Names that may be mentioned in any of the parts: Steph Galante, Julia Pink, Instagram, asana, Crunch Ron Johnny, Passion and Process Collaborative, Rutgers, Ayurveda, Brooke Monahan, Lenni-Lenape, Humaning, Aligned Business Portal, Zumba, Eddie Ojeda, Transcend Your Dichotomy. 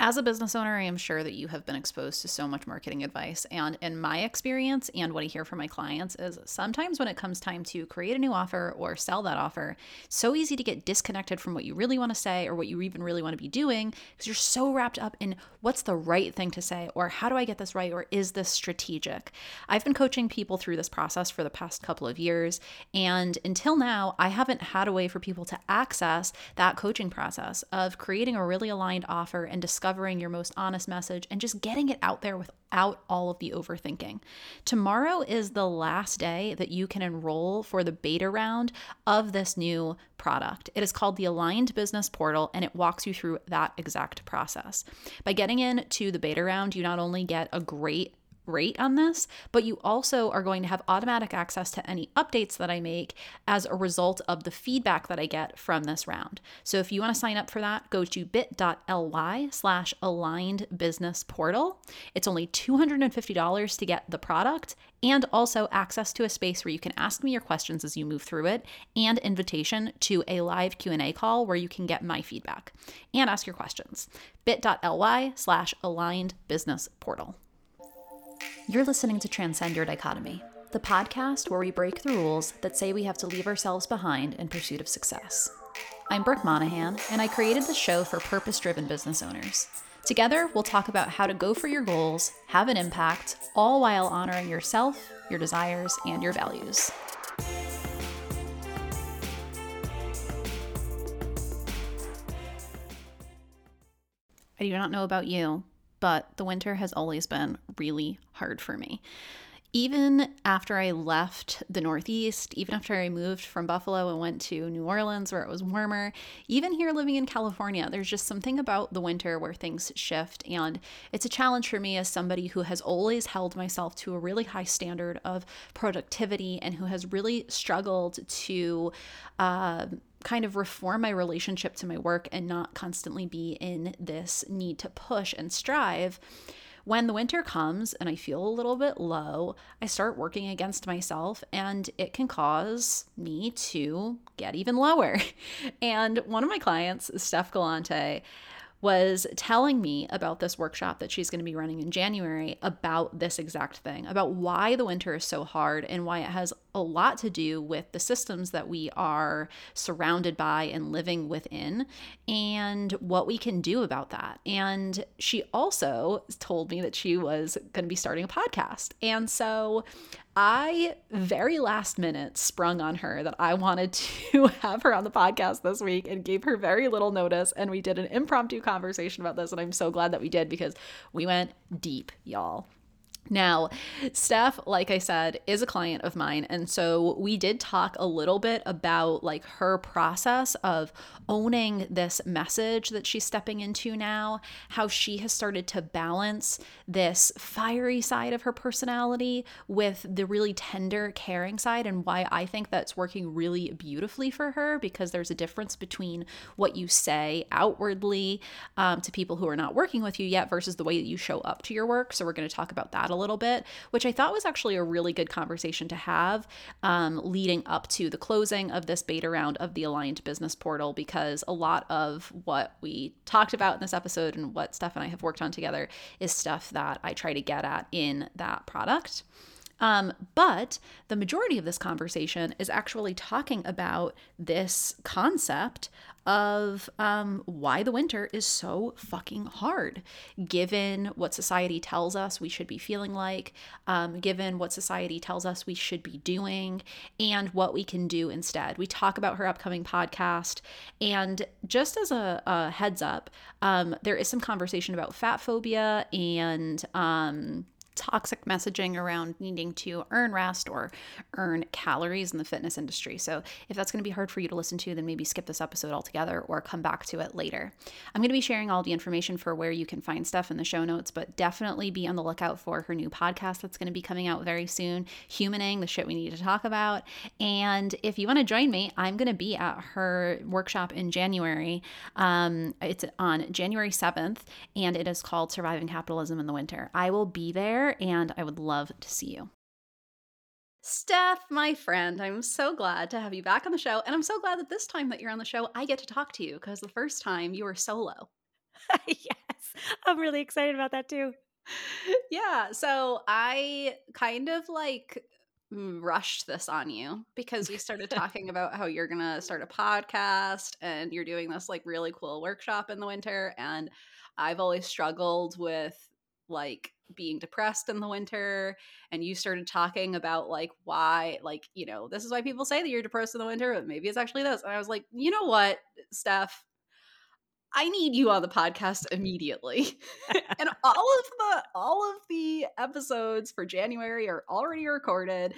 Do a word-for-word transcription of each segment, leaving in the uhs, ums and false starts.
As a business owner, I am sure that you have been exposed to so much marketing advice. And in my experience and what I hear from my clients is sometimes when it comes time to create a new offer or sell that offer, it's so easy to get disconnected from what you really want to say or what you even really want to be doing because you're so wrapped up in what's the right thing to say or how do I get this right or is this strategic? I've been coaching people through this process for the past couple of years. And until now, I haven't had a way for people to access that coaching process of creating a really aligned offer and discussing Discovering your most honest message and just getting it out there without all of the overthinking. Tomorrow is the last day that you can enroll for the beta round of this new product. It is called the Aligned Business Portal, and it walks you through that exact process. By getting into the beta round, you not only get a great rate on this, but you also are going to have automatic access to any updates that I make as a result of the feedback that I get from this round. So if you want to sign up for that, go to bit.ly slash aligned business portal. It's only two hundred fifty dollars to get the product and also access to a space where you can ask me your questions as you move through it and invitation to a live Q and A call where you can get my feedback and ask your questions. bit.ly slash aligned business portal. You're listening to Transcend Your Dichotomy, the podcast where we break the rules that say we have to leave ourselves behind in pursuit of success. I'm Brooke Monahan, and I created this show for purpose-driven business owners. Together, we'll talk about how to go for your goals, have an impact, all while honoring yourself, your desires, and your values. I do not know about you, but the winter has always been really hard for me. Even after I left the Northeast, even after I moved from Buffalo and went to New Orleans where it was warmer, even here living in California, there's just something about the winter where things shift. And it's a challenge for me as somebody who has always held myself to a really high standard of productivity and who has really struggled to uh, kind of reform my relationship to my work and not constantly be in this need to push and strive. When the winter comes and I feel a little bit low, I start working against myself and it can cause me to get even lower. And one of my clients, Steph Galante, was telling me about this workshop that she's going to be running in January about this exact thing, about why the winter is so hard and why it has a lot to do with the systems that we are surrounded by and living within and what we can do about that. And she also told me that she was going to be starting a podcast. And so I very last minute sprung on her that I wanted to have her on the podcast this week and gave her very little notice. And we did an impromptu conversation about this. And I'm so glad that we did because we went deep, y'all. Now, Steph, like I said, is a client of mine. And so we did talk a little bit about like her process of owning this message that she's stepping into now, how she has started to balance this fiery side of her personality with the really tender, caring side, and why I think that's working really beautifully for her because there's a difference between what you say outwardly um, to people who are not working with you yet versus the way that you show up to your work. So we're going to talk about that a little bit, which I thought was actually a really good conversation to have um, leading up to the closing of this beta round of the Aligned Business Portal, because a lot of what we talked about in this episode and what Steph and I have worked on together is stuff that I try to get at in that product. Um, but the majority of this conversation is actually talking about this concept of um, why the winter is so fucking hard, given what society tells us we should be feeling like, um, given what society tells us we should be doing, and what we can do instead. We talk about her upcoming podcast, and just as a, a heads up, um, there is some conversation about fat phobia and um toxic messaging around needing to earn rest or earn calories in the fitness industry. So if that's going to be hard for you to listen to, then maybe skip this episode altogether or come back to it later. I'm going to be sharing all the information for where you can find stuff in the show notes, but definitely be on the lookout for her new podcast that's going to be coming out very soon, Humaning, the shit we need to talk about. And if you want to join me, I'm going to be at her workshop in January. Um, it's on January seventh, and it is called Surviving Capitalism in the Winter. I will be there, and I would love to see you. Steph, my friend, I'm so glad to have you back on the show. And I'm so glad that this time that you're on the show, I get to talk to you because the first time you were solo. Yes, I'm really excited about that too. Yeah. So I kind of like rushed this on you because we started talking about how you're going to start a podcast and you're doing this like really cool workshop in the winter. And I've always struggled with like being depressed in the winter, and you started talking about like why, like, you know, this is why people say that you're depressed in the winter, but maybe it's actually this. And I was like, you know what, Steph, I need you on the podcast immediately. And all of the all of the episodes for January are already recorded,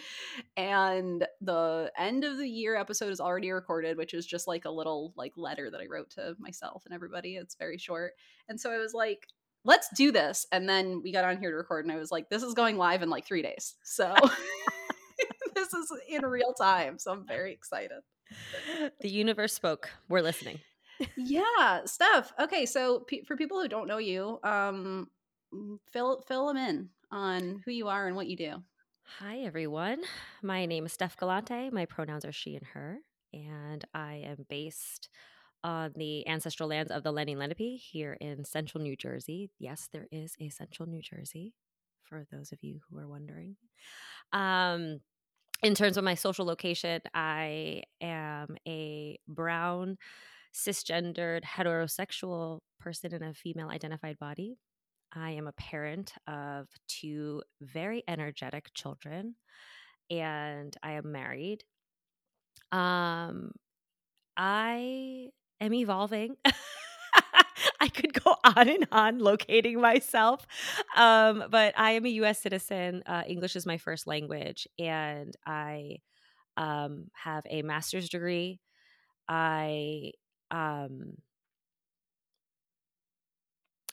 and the end of the year episode is already recorded, which is just like a little like letter that I wrote to myself and everybody. It's very short. And so I was like, let's do this. And then we got on here to record, and I was like, this is going live in like three days. So this is in real time. So I'm very excited. The universe spoke. We're listening. Yeah, Steph. Okay, so pe- for people who don't know you, um, fill fill them in on who you are and what you do. Hi, everyone. My name is Steph Galante. My pronouns are she and her, and I am based on the ancestral lands of the Lenni-Lenape here in central New Jersey. Yes, there is a central New Jersey, for those of you who are wondering. Um, in terms of my social location, I am a brown, cisgendered, heterosexual person in a female-identified body. I am a parent of two very energetic children, and I am married. Um, I am evolving. I could go on and on locating myself, um, but I am a U S citizen. Uh, English is my first language, and I um, have a master's degree. I Um,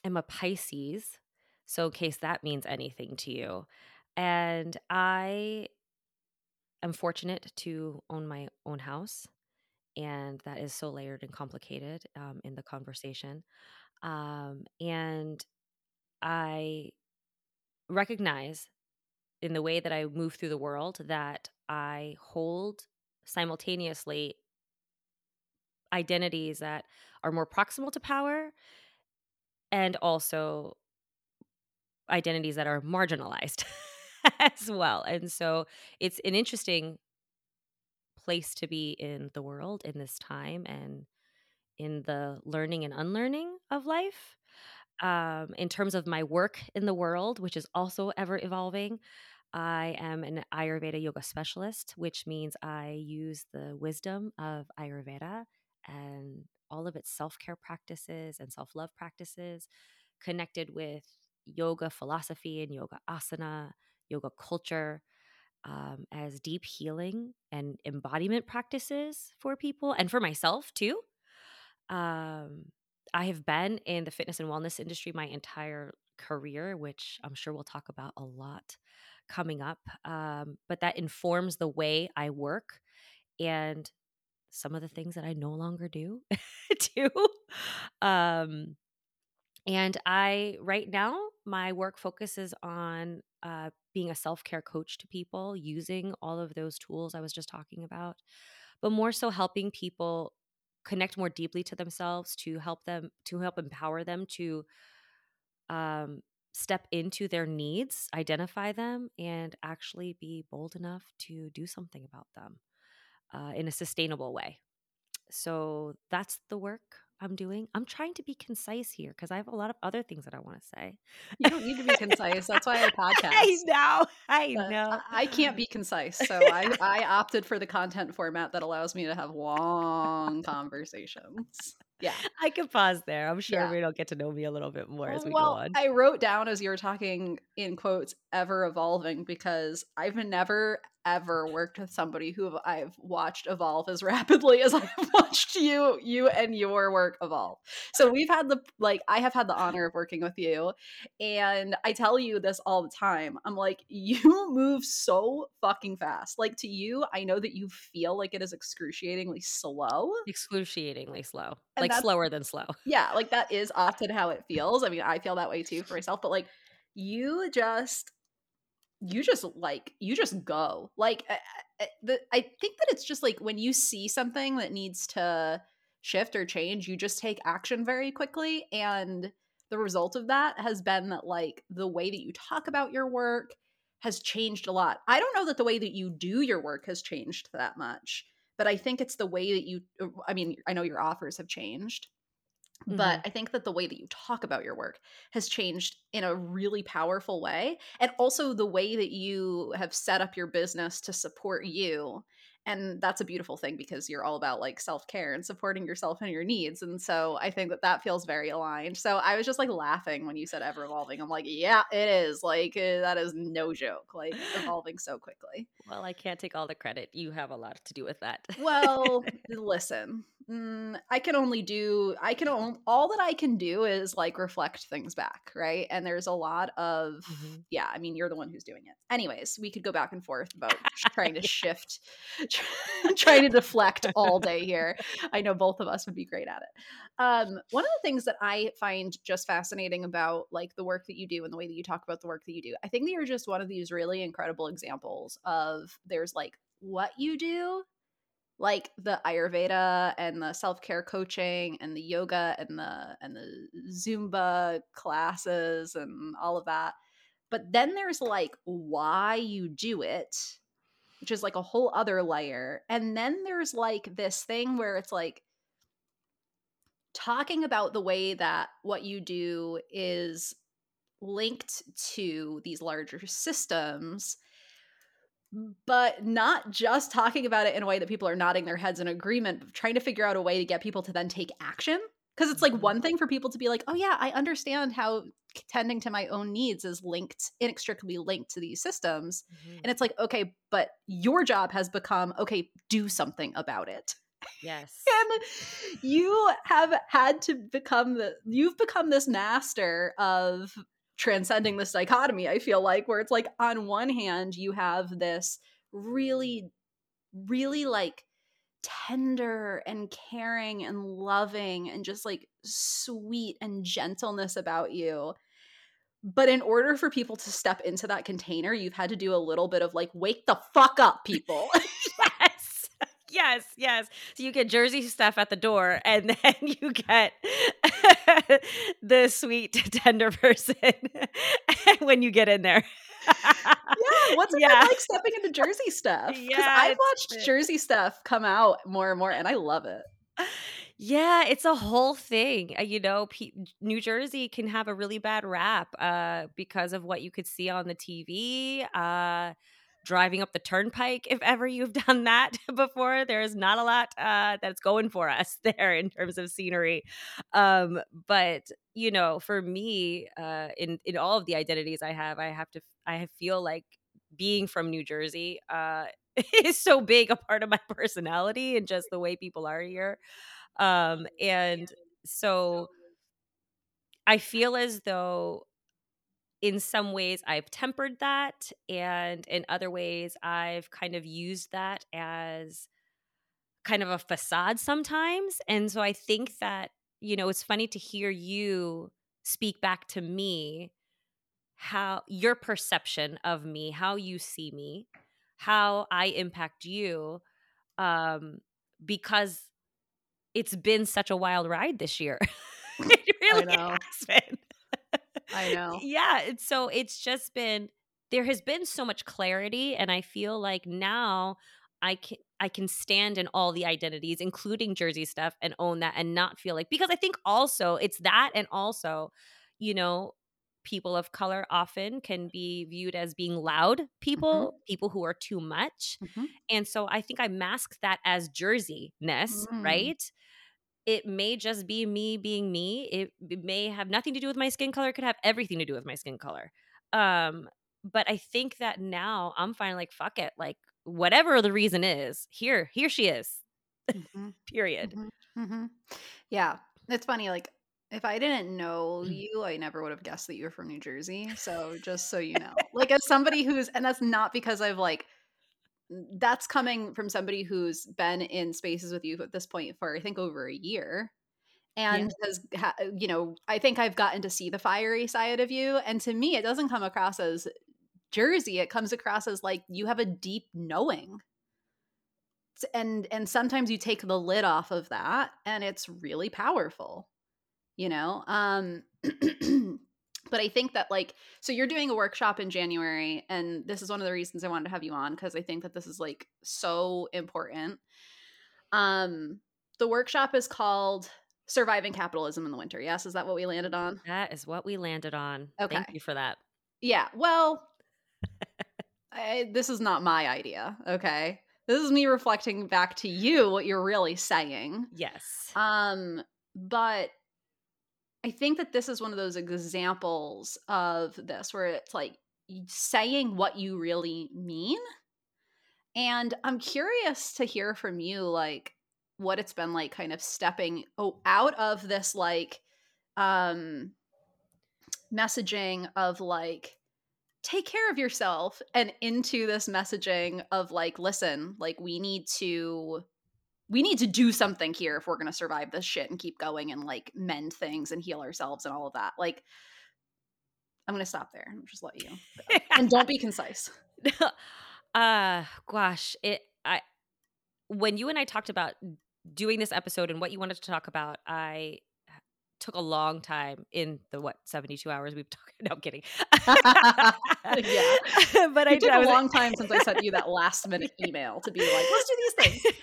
I'm a Pisces, so in case that means anything to you. And I am fortunate to own my own house, and that is so layered and complicated um, in the conversation. Um, and I recognize in the way that I move through the world that I hold simultaneously identities that are more proximal to power and also identities that are marginalized as well. And so it's an interesting place to be in the world in this time and in the learning and unlearning of life. Um, in terms of my work in the world, which is also ever evolving, I am an Ayurveda yoga specialist, which means I use the wisdom of Ayurveda and all of its self-care practices and self-love practices connected with yoga philosophy and yoga asana, yoga culture, um, as deep healing and embodiment practices for people and for myself too. Um, I have been in the fitness and wellness industry my entire career, which I'm sure we'll talk about a lot coming up, um, but that informs the way I work and some of the things that I no longer do, too. Um, and I, right now, my work focuses on uh, being a self-care coach to people, using all of those tools I was just talking about, but more so helping people connect more deeply to themselves, to help them, to help empower them to um, step into their needs, identify them, and actually be bold enough to do something about them. Uh, in a sustainable way. So that's the work I'm doing. I'm trying to be concise here because I have a lot of other things that I want to say. You don't need to be concise. That's why I podcast. I know. I but know. I can't be concise. So I, I opted for the content format that allows me to have long conversations. Yeah. I could pause there. I'm sure yeah. we don't get to know me a little bit more as we well, go on. I wrote down as you were talking in quotes, ever evolving, because I've never ever worked with somebody who I've watched evolve as rapidly as I've watched you, you and your work evolve. So we've had the, like, I have had the honor of working with you, and I tell you this all the time. I'm like, you move so fucking fast. Like, to you, I know that you feel like it is excruciatingly slow. Excruciatingly slow. And like slower than slow. Yeah. Like that is often how it feels. I mean, I feel that way too for myself, but like you just you just like, you just go like, I, I, the, I think that it's just like when you see something that needs to shift or change, you just take action very quickly. And the result of that has been that, like, the way that you talk about your work has changed a lot. I don't know that the way that you do your work has changed that much, but I think it's the way that you, I mean, I know your offers have changed, mm-hmm. but I think that the way that you talk about your work has changed in a really powerful way. And also the way that you have set up your business to support you. And that's a beautiful thing, because you're all about, like, self-care and supporting yourself and your needs. And so I think that that feels very aligned. So I was just, like, laughing when you said ever evolving. I'm like, yeah, it is. Like, that is no joke. Like, evolving so quickly. Well, I can't take all the credit. You have a lot to do with that. Well, listen, mm, I can only do, I can, only, all that I can do is, like, reflect things back. Right. And there's a lot of, mm-hmm. yeah, I mean, you're the one who's doing it. Anyways, we could go back and forth about trying to yeah. shift. trying to deflect all day here. I know both of us would be great at it. Um, one of the things that I find just fascinating about, like, the work that you do and the way that you talk about the work that you do, I think that you're just one of these really incredible examples of, there's, like, what you do, like the Ayurveda and the self-care coaching and the yoga and the and the Zumba classes and all of that. But then there's, like, why you do it, which is, like, a whole other layer. And then there's, like, this thing where it's, like, talking about the way that what you do is linked to these larger systems, but not just talking about it in a way that people are nodding their heads in agreement, but trying to figure out a way to get people to then take action. Because it's, like, one thing for people to be like, oh, yeah, I understand how tending to my own needs is linked, inextricably linked to these systems. Mm-hmm. And it's like, okay, but your job has become, okay, do something about it. Yes. And you have had to become the, you've become this master of transcending this dichotomy, I feel like, where it's like, on one hand, you have this really, really, like, tender and caring and loving and just, like, sweet and gentleness about you. But in order for people to step into that container, you've had to do a little bit of, like, wake the fuck up, people. Yes. Yes. Yes. So you get Jersey Steph at the door, and then you get the sweet, tender person when you get in there. Yeah, what's it yeah. like stepping into Jersey Steph? Because yeah, I've watched Jersey Steph come out more and more, and I love it. Yeah, it's a whole thing. You know, P- New Jersey can have a really bad rap uh, because of what you could see on the T V. Uh, driving up the turnpike, if ever you've done that before, there's not a lot uh, that's going for us there in terms of scenery. Um, but, you know, for me, uh, in, in all of the identities I have, I have to I feel like being from New Jersey uh, is so big a part of my personality and just the way people are here. Um, and so I feel as though in some ways I've tempered that, and in other ways I've kind of used that as kind of a facade sometimes. And so I think that, you know, it's funny to hear you speak back to me how your perception of me, how you see me, how I impact you, um, because it's been such a wild ride this year. It really I know. has been. I know. Yeah. And so it's just been, there has been so much clarity, and I feel like now I can I can stand in all the identities, including Jersey Steph, and own that, and not feel like, because I think also it's that, and also, you know, people of color often can be viewed as being loud people, mm-hmm. people who are too much. Mm-hmm. And so I think I masked that as Jersey-ness, mm. right? It may just be me being me. It, it may have nothing to do with my skin color. It could have everything to do with my skin color. Um, but I think that now I'm finally like, fuck it. Like, whatever the reason is, here, here she is, mm-hmm. period. Mm-hmm. Mm-hmm. Yeah. It's funny. Like, if I didn't know you, I never would have guessed that you were from New Jersey. So just so you know, like, as somebody who's, and that's not because I've like, that's coming from somebody who's been in spaces with you at this point for, I think, over a year. And yeah. has, you know, I think I've gotten to see the fiery side of you. And to me, it doesn't come across as Jersey. It comes across as like, you have a deep knowing. And, and sometimes you take the lid off of that, and it's really powerful. you know? Um, but I think that like, so you're doing a workshop in January, and this is one of the reasons I wanted to have you on, because I think that this is like so important. Um, the workshop is called Surviving Capitalism in the Winter. Yes. Is that what we landed on? That is what we landed on. Okay. Thank you for that. Yeah. Well, I, this is not my idea. Okay. This is me reflecting back to you what you're really saying. Yes. Um, but I think that this is one of those examples of this where it's like saying what you really mean. And I'm curious to hear from you, like what it's been like kind of stepping out of this, like, um, messaging of like, take care of yourself, and into this messaging of like, listen, like we need to, we need to do something here if we're going to survive this shit and keep going and like mend things and heal ourselves and all of that. Like, I'm going to stop there and just let you go. And don't be concise. uh, gosh, it, I, when you and I talked about doing this episode and what you wanted to talk about, I took a long time in the, what, seventy-two hours we've talked. No, I'm kidding. Yeah. But I took a long time since I sent you that last minute email to be like, let's do these things.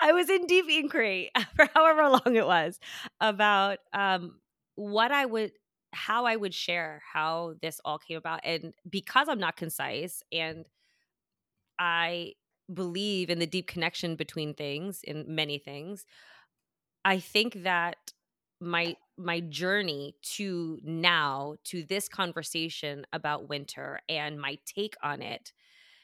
I was in deep inquiry for however long it was about um, what I would, how I would share how this all came about. And because I'm not concise and I believe in the deep connection between things, in many things, I think that my my journey to now, to this conversation about winter and my take on it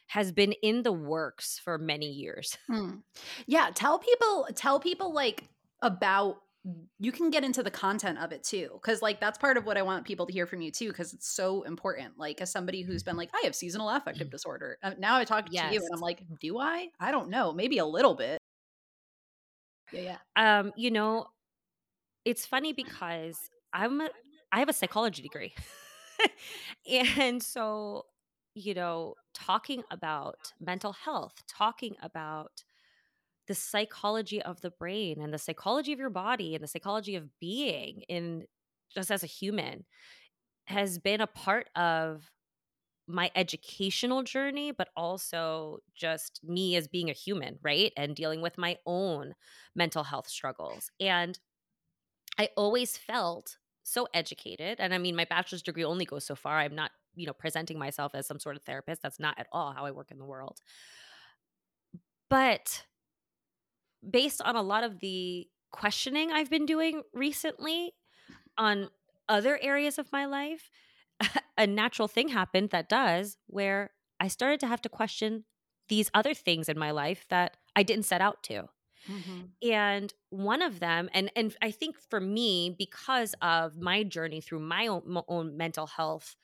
has been in the works for many years. Mm. Yeah. Tell people, tell people like about, you can get into the content of it too. Cause like, that's part of what I want people to hear from you too. Cause it's so important. Like as somebody who's been like, I have seasonal affective disorder. Now I talk to yes. you and I'm like, do I? I don't know. Maybe a little bit. Yeah. yeah. Um, you know, it's funny because I'm a, I have a psychology degree. And so, you know, talking about mental health, talking about the psychology of the brain and the psychology of your body and the psychology of being in just as a human has been a part of my educational journey, but also just me as being a human, right? And dealing with my own mental health struggles. And I always felt so educated. And I mean, my bachelor's degree only goes so far. I'm not, you know, presenting myself as some sort of therapist. That's not at all how I work in the world. But based on a lot of the questioning I've been doing recently on other areas of my life, a natural thing happened that does where I started to have to question these other things in my life that I didn't set out to. Mm-hmm. And one of them, and and I think for me, because of my journey through my own, my own mental health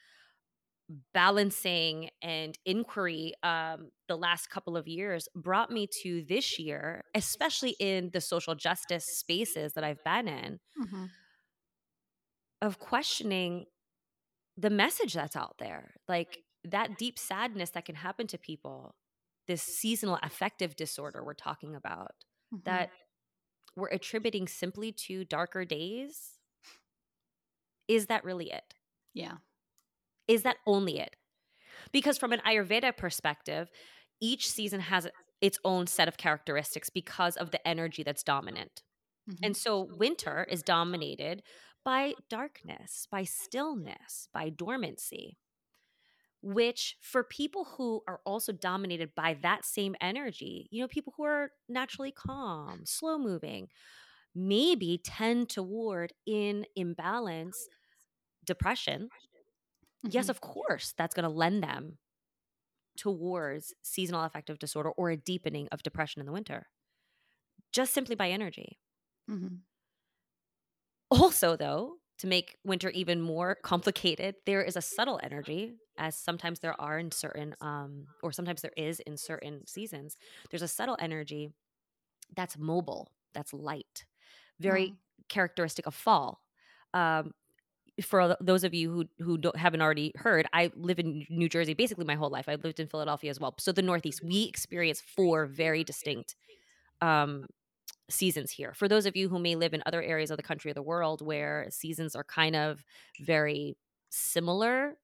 balancing and inquiry, um, the last couple of years brought me to this year, especially in the social justice spaces that I've been in, mm-hmm. of questioning the message that's out there, like that deep sadness that can happen to people, this seasonal affective disorder we're talking about. Mm-hmm. That we're attributing simply to darker days. Is that really it? Yeah. Is that only it? Because from an Ayurveda perspective, each season has its own set of characteristics because of the energy that's dominant. Mm-hmm. And so winter is dominated by darkness, by stillness, by dormancy, which for people who are also dominated by that same energy, you know, people who are naturally calm, slow moving, maybe tend toward in imbalance, depression. Mm-hmm. Yes, of course, that's going to lend them towards seasonal affective disorder or a deepening of depression in the winter, just simply by energy. Mm-hmm. Also, though, to make winter even more complicated, there is a subtle energy, as sometimes there are in certain, um, or sometimes there is in certain seasons. There's a subtle energy that's mobile, that's light, very mm. characteristic of fall. Um, for those of you who who don't, haven't already heard, I live in New Jersey basically my whole life. I've lived in Philadelphia as well. So the Northeast, we experience four very distinct um, seasons here. For those of you who may live in other areas of the country or the world where seasons are kind of very similar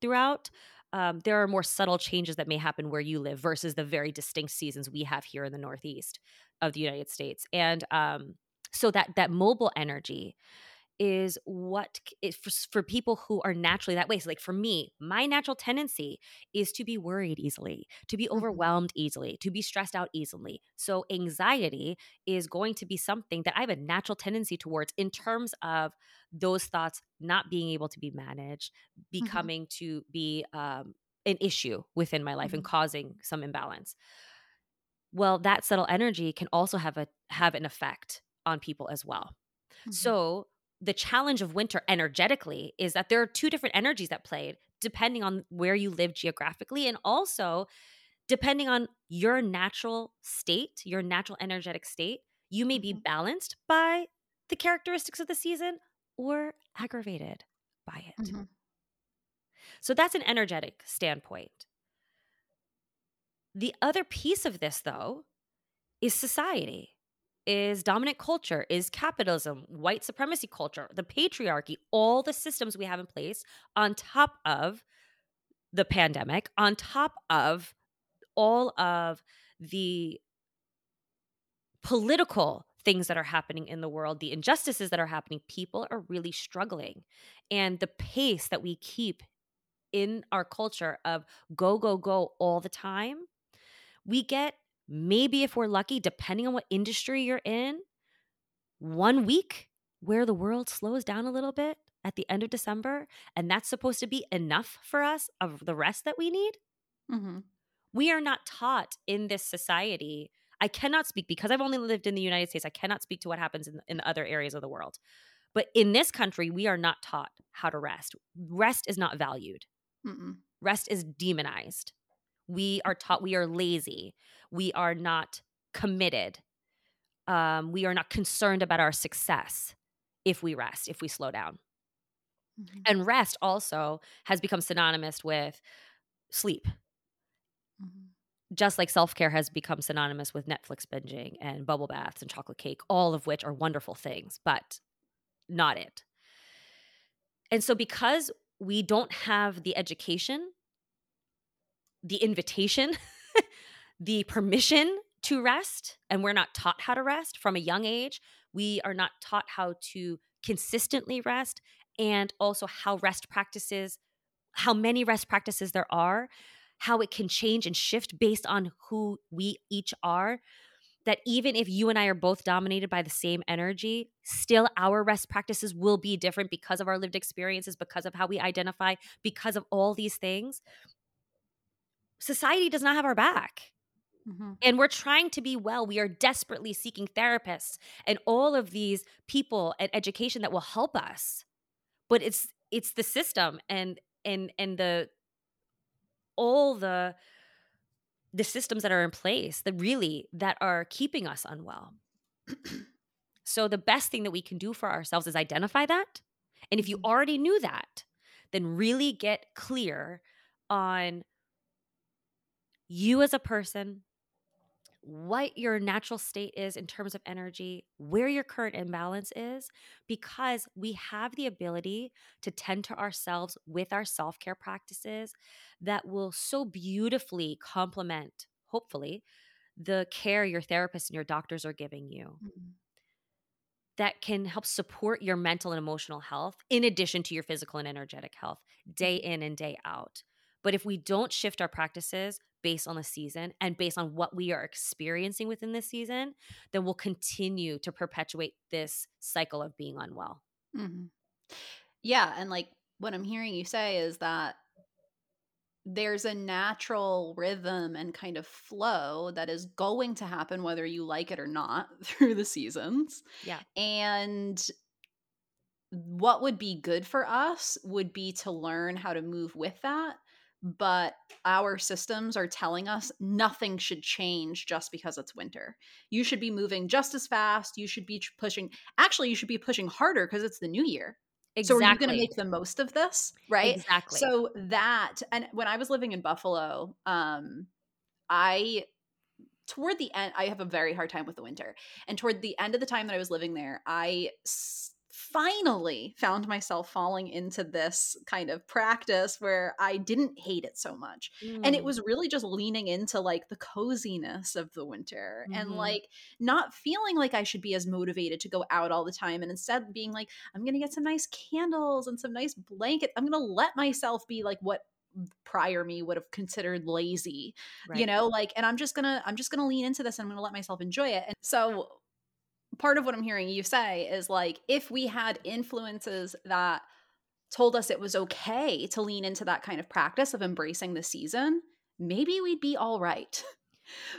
throughout, um, there are more subtle changes that may happen where you live versus the very distinct seasons we have here in the Northeast of the United States. And um, so that that mobile energy is what it, for, for people who are naturally that way. So like for me, my natural tendency is to be worried easily, to be overwhelmed easily, to be stressed out easily. So anxiety is going to be something that I have a natural tendency towards in terms of those thoughts not being able to be managed, becoming mm-hmm. to be um, an issue within my life mm-hmm. and causing some imbalance. Well, that subtle energy can also have a have an effect on people as well. Mm-hmm. So the challenge of winter energetically is that there are two different energies that play depending on where you live geographically and also depending on your natural state, your natural energetic state. You may be balanced by the characteristics of the season or aggravated by it. Mm-hmm. So that's an energetic standpoint. The other piece of this, though, is society. Is dominant culture, is capitalism, white supremacy culture, the patriarchy, all the systems we have in place on top of the pandemic, on top of all of the political things that are happening in the world, the injustices that are happening, people are really struggling. And the pace that we keep in our culture of go, go, go all the time, we get maybe if we're lucky, depending on what industry you're in, one week where the world slows down a little bit at the end of December, and that's supposed to be enough for us of the rest that we need. Mm-hmm. We are not taught in this society. I cannot speak because I've only lived in the United States. I cannot speak to what happens in, in other areas of the world. But in this country, we are not taught how to rest. Rest is not valued. Mm-mm. Rest is demonized. We are taught we are lazy. We are not committed. Um, we are not concerned about our success if we rest, if we slow down. Mm-hmm. And rest also has become synonymous with sleep. Mm-hmm. Just like self-care has become synonymous with Netflix binging and bubble baths and chocolate cake, all of which are wonderful things, but not it. And so because we don't have the education, the invitation, the permission to rest, and we're not taught how to rest from a young age. We are not taught how to consistently rest and also how rest practices, how many rest practices there are, how it can change and shift based on who we each are. That even if you and I are both dominated by the same energy, still our rest practices will be different because of our lived experiences, because of how we identify, because of all these things. Society does not have our back. Mm-hmm. And we're trying to be well. We are desperately seeking therapists and all of these people and education that will help us. But it's it's the system and and and the all the the systems that are in place that really that are keeping us unwell. So the best thing that we can do for ourselves is identify that. And if you already knew that, then really get clear on you as a person, what your natural state is in terms of energy, where your current imbalance is, because we have the ability to tend to ourselves with our self-care practices that will so beautifully complement, hopefully, the care your therapist and your doctors are giving you. Mm-hmm. That can help support your mental and emotional health in addition to your physical and energetic health day in and day out. But if we don't shift our practices based on the season and based on what we are experiencing within this season, then we'll continue to perpetuate this cycle of being unwell. Mm-hmm. Yeah. And like what I'm hearing you say is that there's a natural rhythm and kind of flow that is going to happen whether you like it or not through the seasons. Yeah. And what would be good for us would be to learn how to move with that. But our systems are telling us nothing should change just because it's winter. You should be moving just as fast. You should be pushing. Actually, you should be pushing harder because it's the new year. Exactly. So are you going to make the most of this? Right? Exactly. So that, and when I was living in Buffalo, um, I toward the end, I have a very hard time with the winter. And toward the end of the time that I was living there, I s- finally found myself falling into this kind of practice where I didn't hate it so much. Mm. And it was really just leaning into like the coziness of the winter mm-hmm. and like not feeling like I should be as motivated to go out all the time. And instead being like, I'm going to get some nice candles and some nice blankets. I'm going to let myself be like what prior me would have considered lazy, right. you know, like, and I'm just gonna, I'm just gonna lean into this and I'm gonna let myself enjoy it. And so part of what I'm hearing you say is like, if we had influences that told us it was okay to lean into that kind of practice of embracing the season, maybe we'd be all right.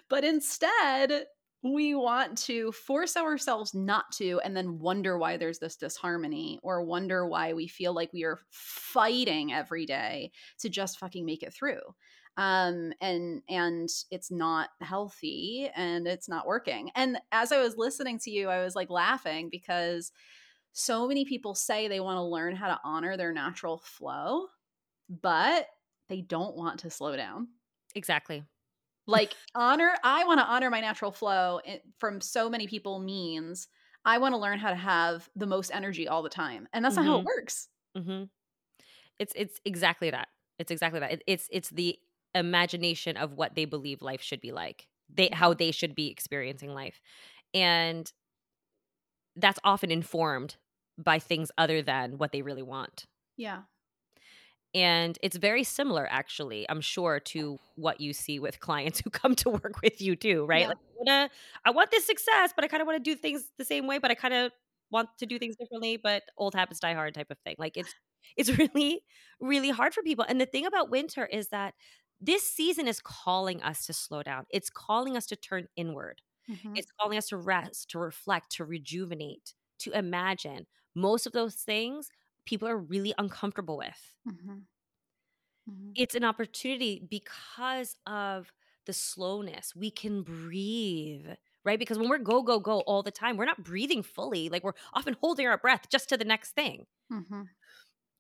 But instead, we want to force ourselves not to and then wonder why there's this disharmony or wonder why we feel like we are fighting every day to just fucking make it through. Um, and and it's not healthy and it's not working. And as I was listening to you, I was like laughing because so many people say they want to learn how to honor their natural flow, but they don't want to slow down. Exactly. Like honor, I want to honor my natural flow from so many people means I want to learn how to have the most energy all the time. And that's mm-hmm. not how it works. Mm-hmm. It's it's exactly that. It's exactly that. It, it's it's the imagination of what they believe life should be like, they how they should be experiencing life. And that's often informed by things other than what they really want. Yeah. And it's very similar, actually, I'm sure, to what you see with clients who come to work with you too, right? Yeah. Like, I, wanna, I want this success, but I kind of want to do things the same way, but I kind of want to do things differently, but old habits die hard type of thing. Like it's it's really, really hard for people. And the thing about winter is that this season is calling us to slow down. It's calling us to turn inward. Mm-hmm. It's calling us to rest, to reflect, to rejuvenate, to imagine. Most of those things people are really uncomfortable with. Mm-hmm. Mm-hmm. It's an opportunity because of the slowness. We can breathe, right? Because when we're go, go, go all the time, we're not breathing fully. Like we're often holding our breath just to the next thing. Mm-hmm.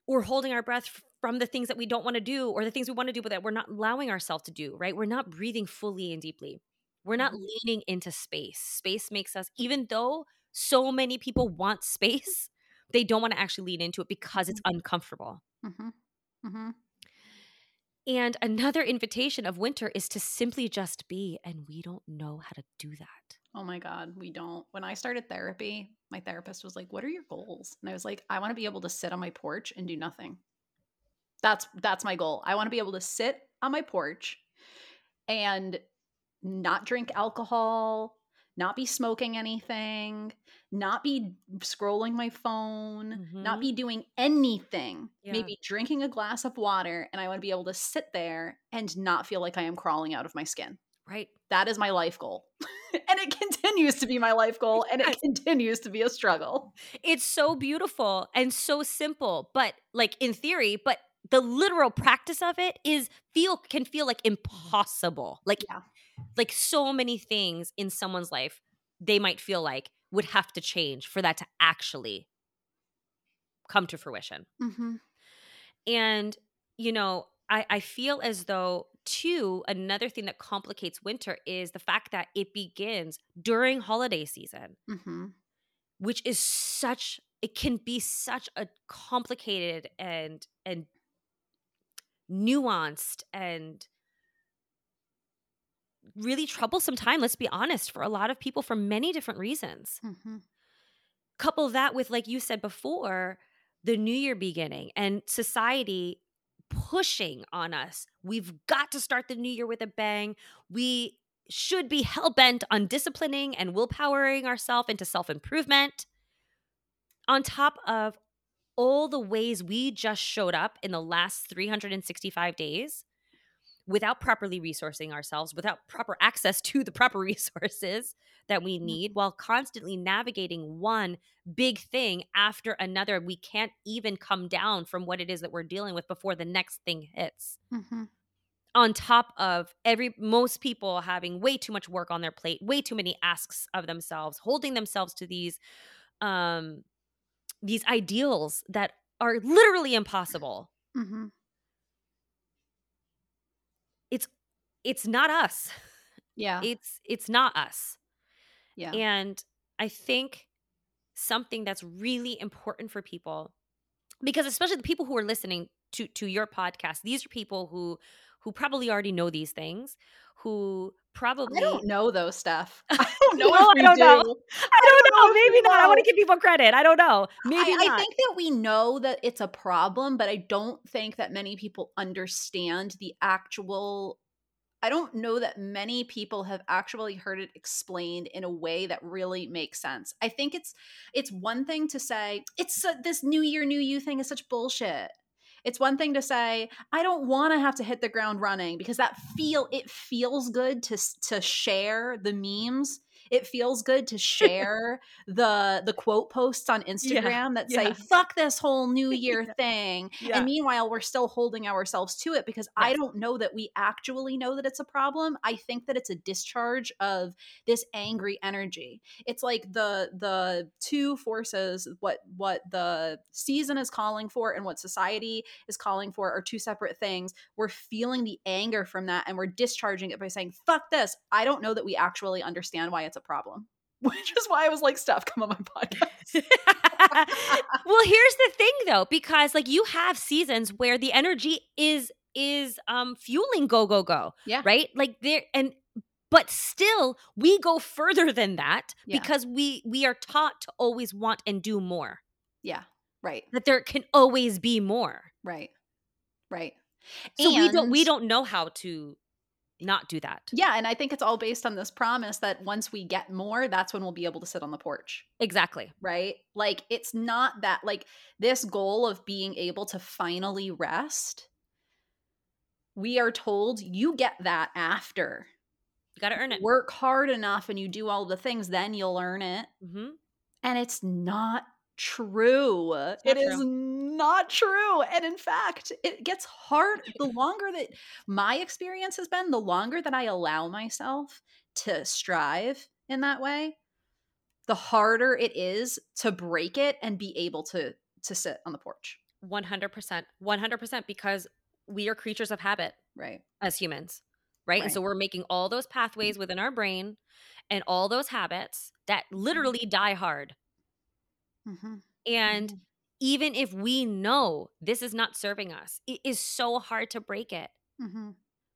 Or holding our breath from the things that we don't want to do or the things we want to do but that we're not allowing ourselves to do, right? We're not breathing fully and deeply. We're not mm-hmm. leaning into space. Space makes us, even though so many people want space, they don't want to actually lean into it because it's uncomfortable. Mm-hmm. Mm-hmm. And another invitation of winter is to simply just be, and we don't know how to do that. Oh my God, we don't. When I started therapy, my therapist was like, what are your goals? And I was like, I want to be able to sit on my porch and do nothing. That's, that's my goal. I want to be able to sit on my porch and not drink alcohol, not be smoking anything, not be scrolling my phone, mm-hmm. not be doing anything, yeah. maybe drinking a glass of water. And I want to be able to sit there and not feel like I am crawling out of my skin. Right. That is my life goal. And it continues to be my life goal. And it continues to be a struggle. It's so beautiful and so simple, but like in theory, but the literal practice of it is feel can feel like impossible. Like, yeah. like so many things in someone's life they might feel like would have to change for that to actually come to fruition. Mm-hmm. And, you know, I, I feel as though, too, another thing that complicates winter is the fact that it begins during holiday season, mm-hmm. which is such – it can be such a complicated and and nuanced and – really troublesome time, let's be honest, for a lot of people for many different reasons. Mm-hmm. Couple that with, like you said before, the new year beginning and society pushing on us. We've got to start the new year with a bang. We should be hell-bent on disciplining and willpowering ourselves into self-improvement. On top of all the ways we just showed up in the last three hundred sixty-five days, without properly resourcing ourselves, without proper access to the proper resources that we need, while constantly navigating one big thing after another. We can't even come down from what it is that we're dealing with before the next thing hits. Mm-hmm. On top of every most people having way too much work on their plate, way too many asks of themselves, holding themselves to these um, these ideals that are literally impossible. Mm-hmm. It's not us. Yeah. It's it's not us. Yeah. And I think something that's really important for people, because especially the people who are listening to to your podcast, these are people who who probably already know these things, who probably I don't know those stuff. I don't know. no, I don't do. know. I don't, I don't know. know Maybe not. Know. I want to give people credit. I don't know. Maybe I, not. I think that we know that it's a problem, but I don't think that many people understand the actual. I don't know that many people have actually heard it explained in a way that really makes sense. I think it's it's one thing to say it's uh, this new year, new you thing is such bullshit. It's one thing to say, I don't want to have to hit the ground running, because that feel it feels good to to share the memes. It feels good to share the the quote posts on Instagram yeah, that say, yeah. fuck this whole new year yeah. thing. Yeah. And meanwhile, we're still holding ourselves to it, because yes. I don't know that we actually know that it's a problem. I think that it's a discharge of this angry energy. It's like the the two forces, what what the season is calling for and what society is calling for are two separate things. We're feeling the anger from that and we're discharging it by saying, fuck this. I don't know that we actually understand why it's a problem, which is why I was like, Steph, come on my podcast. Well, here's the thing though, because like you have seasons where the energy is is um fueling go go go, yeah, right? Like there, and but still we go further than that yeah. because we we are taught to always want and do more. Yeah, right. That there can always be more. Right, right. So and- we don't we don't know how to not do that. Yeah. And I think it's all based on this promise that once we get more, that's when we'll be able to sit on the porch. Exactly. Right? Like it's not that, like this goal of being able to finally rest, we are told you get that after. You got to earn it. Work hard enough and you do all the things, then you'll earn it. Mm-hmm. And it's not true. It's not it true. is not true. And in fact, it gets hard. The longer that my experience has been, the longer that I allow myself to strive in that way, the harder it is to break it and be able to to sit on the porch. one hundred percent. one hundred percent, because we are creatures of habit, right? As humans, right? right? And so we're making all those pathways within our brain and all those habits that literally die hard. Mm-hmm. And mm-hmm. even if we know this is not serving us, it is so hard to break it mm-hmm.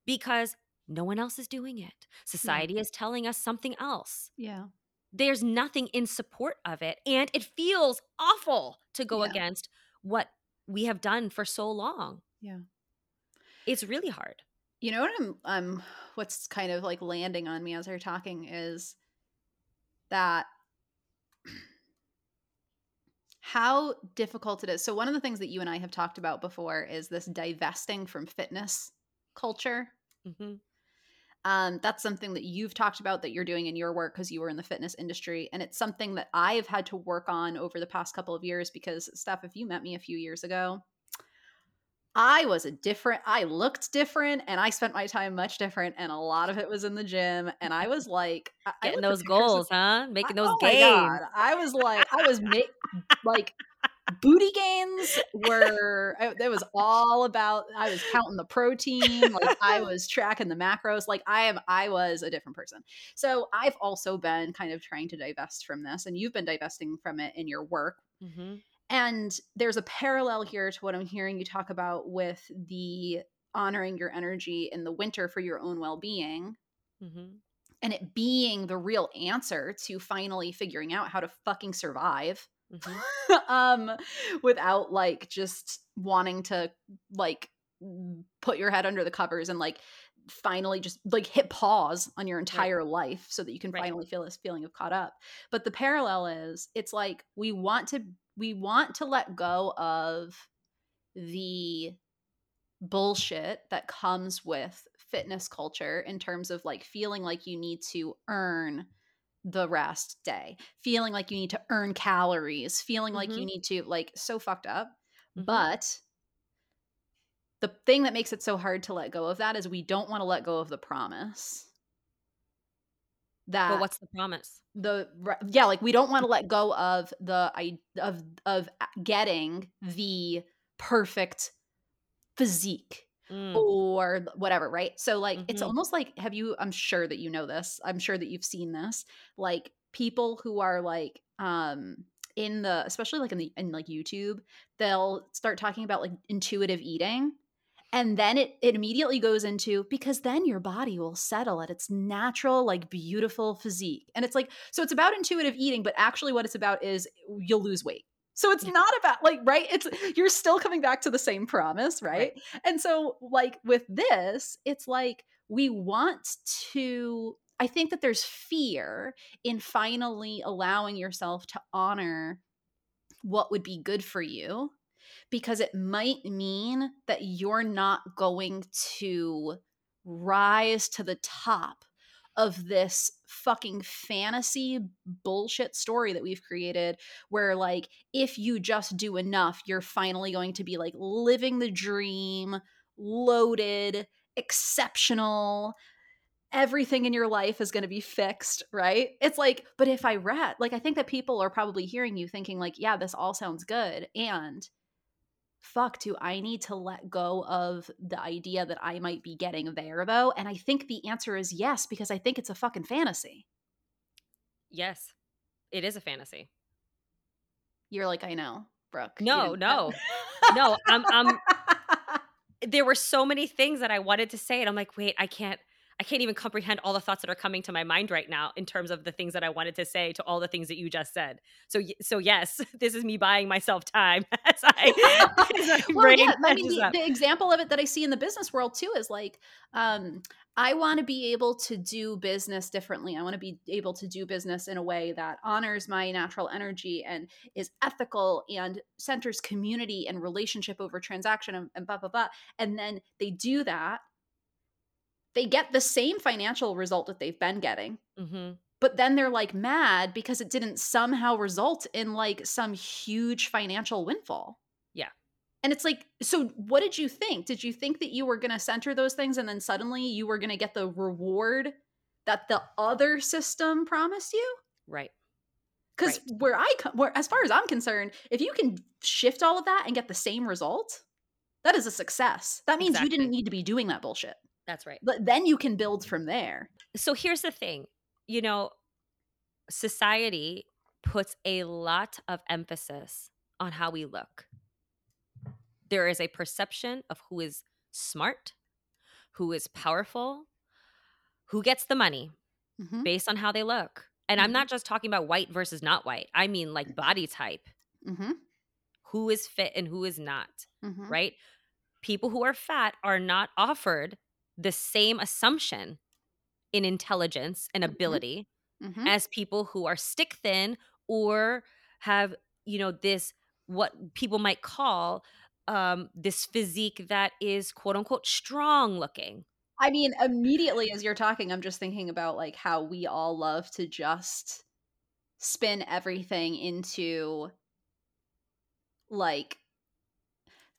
because no one else is doing it. Society yeah. is telling us something else. Yeah. There's nothing in support of it. And it feels awful to go yeah. against what we have done for so long. Yeah. It's really hard. You know what I'm, um, what's kind of like landing on me as we're talking is that how difficult it is. So one of the things that you and I have talked about before is this divesting from fitness culture. Mm-hmm. Um, that's something that you've talked about that you're doing in your work because you were in the fitness industry. And it's something that I've had to work on over the past couple of years because, Steph, if you met me a few years ago, I was a different – I looked different and I spent my time much different and a lot of it was in the gym and I was like – Getting those goals, of, huh? Making those oh gains. My God. I was like – I was ma- like booty gains were – it was all about – I was counting the protein. Like I was tracking the macros. Like I am – I was a different person. So I've also been kind of trying to divest from this and you've been divesting from it in your work. Mm-hmm. And there's a parallel here to what I'm hearing you talk about with the honoring your energy in the winter for your own well-being mm-hmm. and it being the real answer to finally figuring out how to fucking survive mm-hmm. um, without like just wanting to like put your head under the covers and like finally just like hit pause on your entire right. life so that you can right. finally feel this feeling of caught up. But the parallel is it's like we want to We want to let go of the bullshit that comes with fitness culture in terms of like feeling like you need to earn the rest day, feeling like you need to earn calories, feeling like mm-hmm. you need to like so fucked up. Mm-hmm. But the thing that makes it so hard to let go of that is we don't want to let go of the promise. That but what's the promise? The yeah, like we don't want to let go of the of of getting the perfect physique mm. or whatever, right? So like, mm-hmm. it's almost like, have you, I'm sure that you know this, I'm sure that you've seen this, like people who are like, um, in the, especially like in the, in like YouTube, they'll start talking about like intuitive eating. And then it, it immediately goes into, because then your body will settle at its natural, like beautiful physique. And it's like, so it's about intuitive eating, but actually what it's about is you'll lose weight. So it's yeah. not about like, right. It's, you're still coming back to the same promise. Right? right. And so like with this, it's like, we want to, I think that there's fear in finally allowing yourself to honor what would be good for you, because it might mean that you're not going to rise to the top of this fucking fantasy bullshit story that we've created where like, if you just do enough, you're finally going to be like living the dream, loaded, exceptional, everything in your life is going to be fixed, right? It's like, but if I read, like, I think that people are probably hearing you thinking like, yeah, this all sounds good. And fuck, do I need to let go of the idea that I might be getting there though? And I think the answer is yes, because I think it's a fucking fantasy. Yes, it is a fantasy. You're like, I know, Brooke. No, no, no. I'm, I'm, there were so many things that I wanted to say and I'm like, wait, I can't. I can't even comprehend all the thoughts that are coming to my mind right now in terms of the things that I wanted to say to all the things that you just said. So, so yes, this is me buying myself time. As I, as I well, yeah, I mean, the, the example of it that I see in the business world too is like, um, I want to be able to do business differently. I want to be able to do business in a way that honors my natural energy and is ethical and centers community and relationship over transaction and, and blah, blah, blah. And then they do that. They get the same financial result that they've been getting, mm-hmm. but then they're like mad because it didn't somehow result in like some huge financial windfall. Yeah. And it's like, so what did you think? Did you think that you were going to center those things and then suddenly you were going to get the reward that the other system promised you? Right. Because right. where I, where, as far as I'm concerned, if you can shift all of that and get the same result, that is a success. That means exactly. you didn't need to be doing that bullshit. That's right. But then you can build from there. So here's the thing. You know, society puts a lot of emphasis on how we look. There is a perception of who is smart, who is powerful, who gets the money mm-hmm. based on how they look. And mm-hmm. I'm not just talking about white versus not white. I mean like body type. Mm-hmm. Who is fit and who is not, mm-hmm. right? People who are fat are not offered the same assumption in intelligence and ability mm-hmm. Mm-hmm. as people who are stick thin or have, you know, this, what people might call um, this physique that is quote unquote strong looking. I mean, immediately as you're talking, I'm just thinking about like how we all love to just spin everything into like,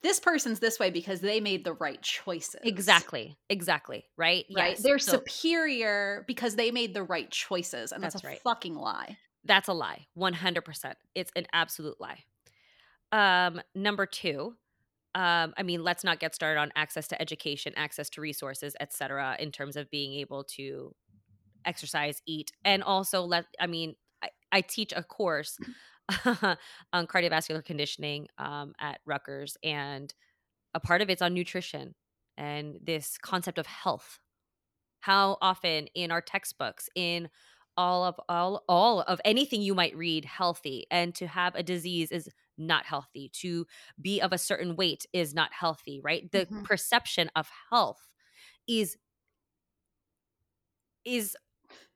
this person's this way because they made the right choices. Exactly. Exactly. Right? Right. Yes. They're so, superior because they made the right choices. And that's, that's a right. fucking lie. That's a lie. one hundred percent. It's an absolute lie. Um, number two, um, I mean, let's not get started on access to education, access to resources, et cetera, in terms of being able to exercise, eat. And also, let. I mean, I, I teach a course on cardiovascular conditioning um, at Rutgers, and a part of it's on nutrition and this concept of health. How often in our textbooks, in all of all all of anything you might read, healthy, and to have a disease is not healthy. To be of a certain weight is not healthy, right? The mm-hmm. perception of health is is.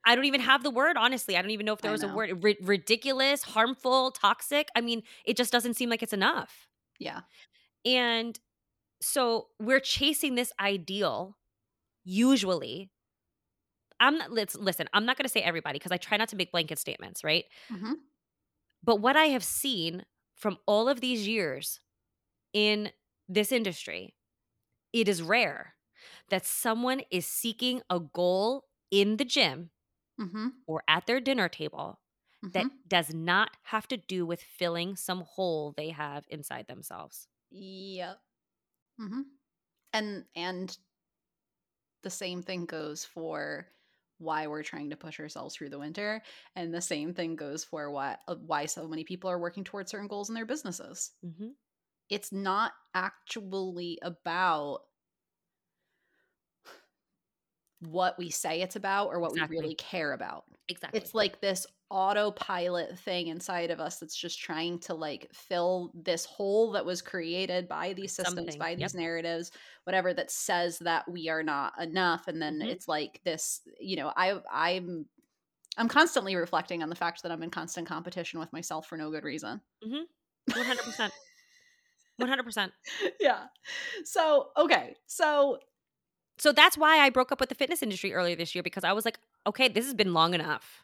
I don't even have the word, honestly. I don't even know if there was a word. R- ridiculous, harmful, toxic. I mean, it just doesn't seem like it's enough. Yeah. And so we're chasing this ideal usually. I'm not, let's, listen, I'm not going to say everybody because I try not to make blanket statements, right? Mm-hmm. But what I have seen from all of these years in this industry, it is rare that someone is seeking a goal in the gym mm-hmm. or at their dinner table mm-hmm. that does not have to do with filling some hole they have inside themselves. Yep. Mm-hmm. And and the same thing goes for why we're trying to push ourselves through the winter. And the same thing goes for why, why so many people are working towards certain goals in their businesses. Mm-hmm. It's not actually about what we say it's about or what exactly. we really care about. Exactly. It's like this autopilot thing inside of us that's just trying to like fill this hole that was created by these systems, Something. by yep. these narratives, whatever, that says that we are not enough. And then mm-hmm. it's like this, you know, I I'm I'm constantly reflecting on the fact that I'm in constant competition with myself for no good reason. Mm-hmm. one hundred percent. one hundred percent. Yeah. So, okay. So So that's why I broke up with the fitness industry earlier this year, because I was like, okay, this has been long enough.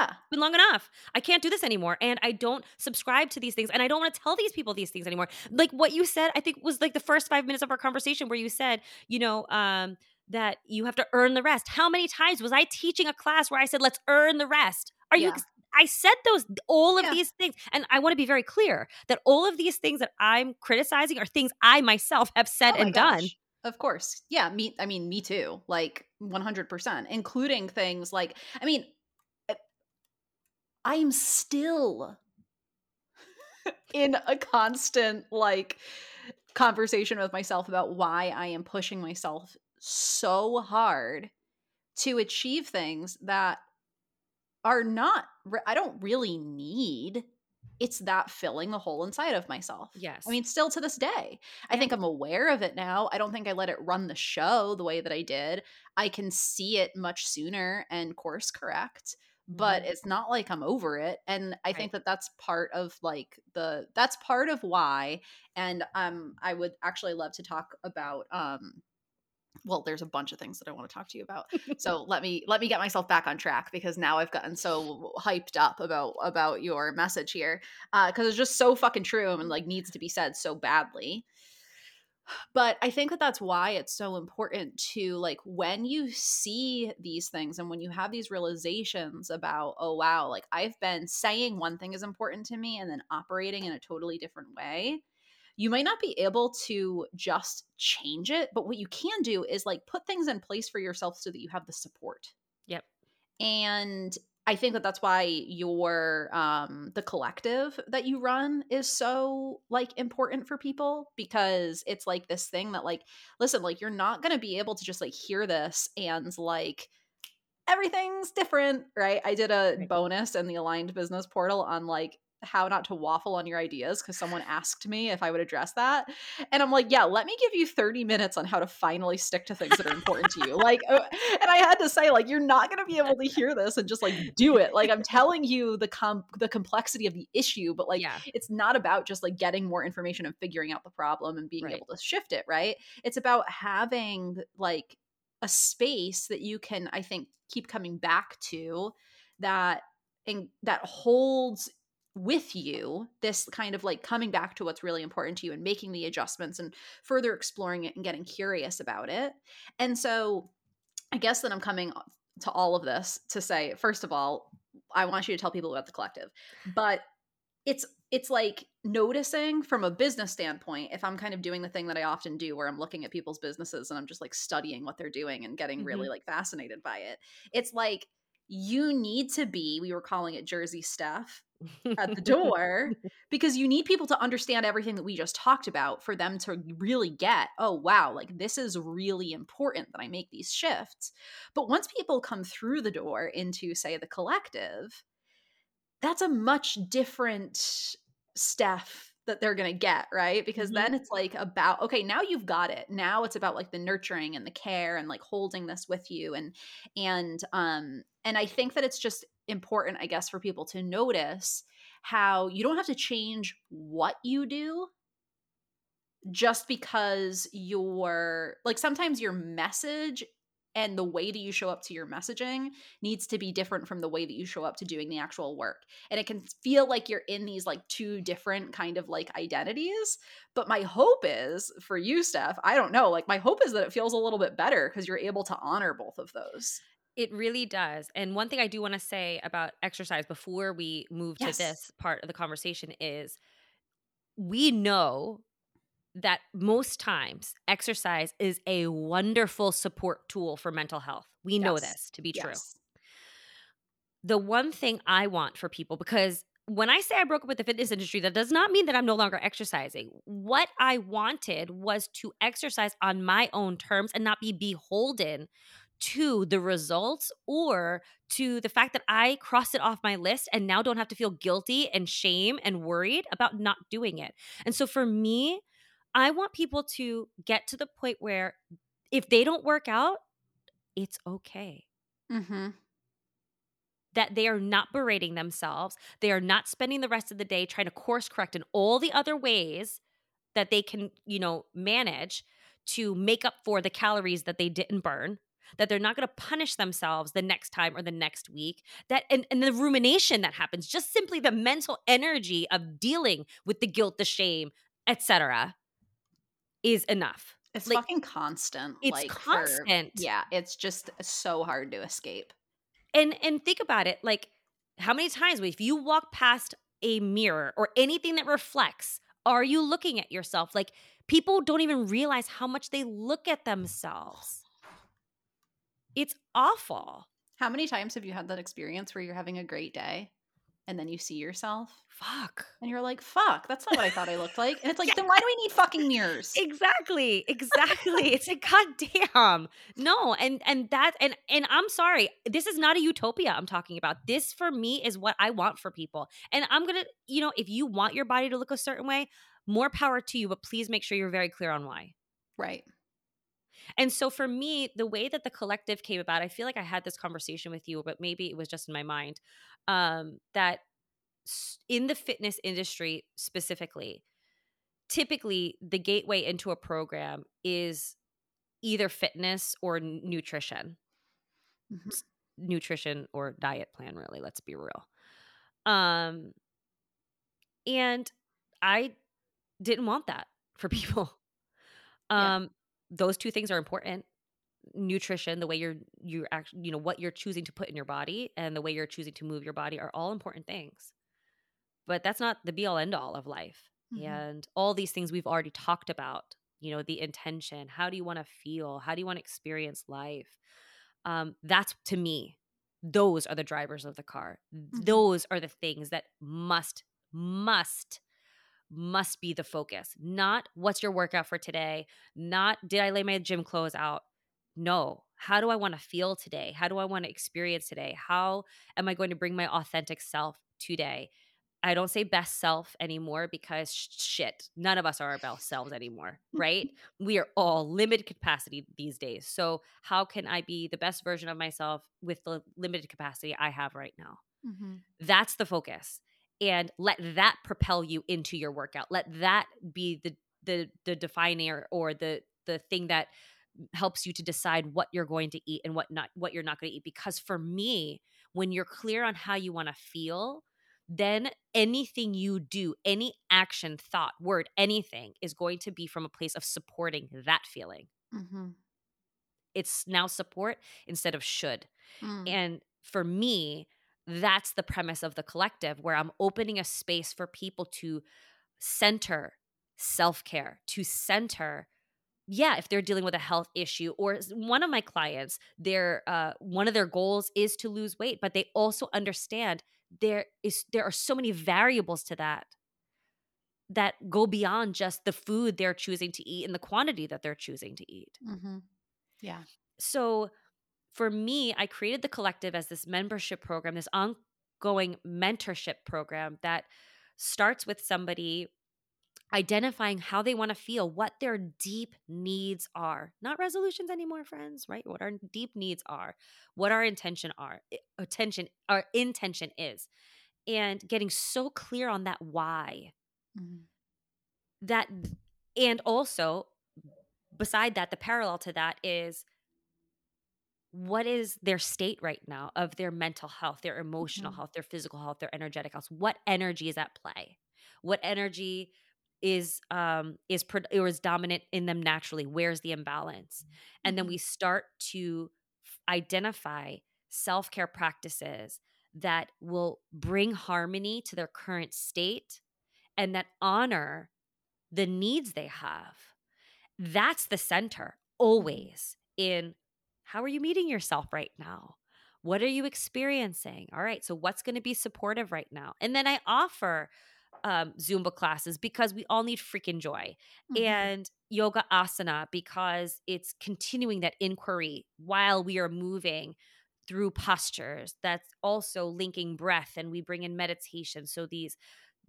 Yeah. It's been long enough. I can't do this anymore. And I don't subscribe to these things. And I don't want to tell these people these things anymore. Like what you said, I think was like the first five minutes of our conversation where you said, you know, um, that you have to earn the rest. How many times was I teaching a class where I said, let's earn the rest? Are yeah. you ex- I said those all of yeah. these things, and I want to be very clear that all of these things that I'm criticizing are things I myself have said oh and gosh. done. Of course. Yeah. Me, I mean, me too. Like one hundred percent, including things like, I mean, I am still in a constant like conversation with myself about why I am pushing myself so hard to achieve things that are not, I don't really need. It's that filling the hole inside of myself. Yes. I mean, still to this day. Yeah. I think I'm aware of it now. I don't think I let it run the show the way that I did. I can see it much sooner and course correct, mm-hmm. but it's not like I'm over it. And I right. think that that's part of like the, that's part of why. And um, I would actually love to talk about, um, well, there's a bunch of things that I want to talk to you about. So let me let me get myself back on track, because now I've gotten so hyped up about about your message here, because uh, it's just so fucking true and like needs to be said so badly. But I think that that's why it's so important to like when you see these things and when you have these realizations about, oh, wow, like I've been saying one thing is important to me and then operating in a totally different way. You might not be able to just change it, but what you can do is like put things in place for yourself so that you have the support. Yep. And I think that that's why your, um, the collective that you run is so like important for people, because it's like this thing that like, listen, like you're not going to be able to just like hear this and like, everything's different, right? I did a right. bonus in the Aligned Business Portal on like, how not to waffle on your ideas, because someone asked me if I would address that. And I'm like, yeah, let me give you thirty minutes on how to finally stick to things that are important to you. Like, and I had to say, like, you're not going to be able to hear this and just like do it. Like, I'm telling you the com- the complexity of the issue, but like, yeah. it's not about just like getting more information and figuring out the problem and being right. able to shift it, right? It's about having like a space that you can, I think, keep coming back to that, and that holds with you this kind of like coming back to what's really important to you and making the adjustments and further exploring it and getting curious about it. And so I guess that I'm coming to all of this to say, first of all, I want you to tell people about the collective, but it's it's like noticing from a business standpoint, if I'm kind of doing the thing that I often do where I'm looking at people's businesses and I'm just like studying what they're doing and getting mm-hmm. really like fascinated by it. It's like you need to be, we were calling it Jersey Steph at the door, because you need people to understand everything that we just talked about for them to really get, oh, wow, like this is really important that I make these shifts. But once people come through the door into, say, the collective, that's a much different Steph that they're going to get, right? Because mm-hmm. then it's like about, okay, now you've got it. Now it's about like the nurturing and the care and like holding this with you. And, and, um, and I think that it's just important, I guess, for people to notice how you don't have to change what you do just because you're like, sometimes your message and the way that you show up to your messaging needs to be different from the way that you show up to doing the actual work. And it can feel like you're in these like two different kind of like identities. But my hope is for you, Steph, I don't know, like my hope is that it feels a little bit better because you're able to honor both of those. It really does. And one thing I do want to say about exercise before we move yes. to this part of the conversation is we know that most times exercise is a wonderful support tool for mental health. We yes. know this to be yes. true. The one thing I want for people, because when I say I broke up with the fitness industry, that does not mean that I'm no longer exercising. What I wanted was to exercise on my own terms and not be beholden to the results or to the fact that I crossed it off my list and now don't have to feel guilty and shame and worried about not doing it. And so for me, I want people to get to the point where if they don't work out, it's okay. Mm-hmm. That they are not berating themselves. They are not spending the rest of the day trying to course correct in all the other ways that they can, you know, manage to make up for the calories that they didn't burn. That they're not going to punish themselves the next time or the next week. That and, and the rumination that happens, just simply the mental energy of dealing with the guilt, the shame, et cetera, is enough. It's like, fucking constant. It's like, constant. For, yeah, it's just so hard to escape. And and think about it, like how many times if you walk past a mirror or anything that reflects, are you looking at yourself? Like people don't even realize how much they look at themselves. It's awful. How many times have you had that experience where you're having a great day and then you see yourself? Fuck. And you're like, fuck, that's not what I thought I looked like. And it's like, yeah. then why do we need fucking mirrors? Exactly. Exactly. It's like, goddamn. No. And and that and and I'm sorry. This is not a utopia I'm talking about. This for me is what I want for people. And I'm gonna, you know, if you want your body to look a certain way, more power to you, but please make sure you're very clear on why. Right. And so for me, the way that the collective came about, I feel like I had this conversation with you, but maybe it was just in my mind, um, that in the fitness industry specifically, typically the gateway into a program is either fitness or nutrition, mm-hmm. nutrition or diet plan, really, let's be real. Um, and I didn't want that for people. Um, yeah. Those two things are important. Nutrition, the way you're you're actually, you know, what you're choosing to put in your body and the way you're choosing to move your body are all important things. But that's not the be all end all of life. Mm-hmm. And all these things we've already talked about, you know, the intention, how do you want to feel? How do you want to experience life? Um, that's to me, those are the drivers of the car. Mm-hmm. Those are the things that must, must must be the focus, not what's your workout for today, not did I lay my gym clothes out? No. How do I want to feel today? How do I want to experience today? How am I going to bring my authentic self today? I don't say best self anymore because shit, none of us are our best selves anymore, right? We are all limited capacity these days. So how can I be the best version of myself with the limited capacity I have right now? Mm-hmm. That's the focus. And let that propel you into your workout. Let that be the the the definer or the the thing that helps you to decide what you're going to eat and what not what you're not going to eat. Because for me, when you're clear on how you want to feel, then anything you do, any action, thought, word, anything is going to be from a place of supporting that feeling. Mm-hmm. It's now support instead of should. Mm. And for me, that's the premise of the collective, where I'm opening a space for people to center self-care, to center, yeah, if they're dealing with a health issue, or one of my clients, their uh, one of their goals is to lose weight, but they also understand there is there are so many variables to that that go beyond just the food they're choosing to eat and the quantity that they're choosing to eat. Mm-hmm. Yeah. So for me, I created the collective as this membership program, this ongoing mentorship program that starts with somebody identifying how they want to feel, what their deep needs are. Not resolutions anymore, friends, right? What our deep needs are, what our intention are, attention, our intention is, and getting so clear on that why. Mm-hmm. That, and also, beside that, the parallel to that is, what is their state right now of their mental health, their emotional mm-hmm. health, their physical health, their energetic health? What energy is at play? What energy is um, is pro- or is dominant in them naturally? Where's the imbalance? Mm-hmm. And then we start to identify self-care practices that will bring harmony to their current state and that honor the needs they have. That's the center always in how are you meeting yourself right now? What are you experiencing? All right, so what's going to be supportive right now? And then I offer um, Zumba classes because we all need freaking joy, mm-hmm. and yoga asana because it's continuing that inquiry while we are moving through postures. That's also linking breath, and we bring in meditation. So these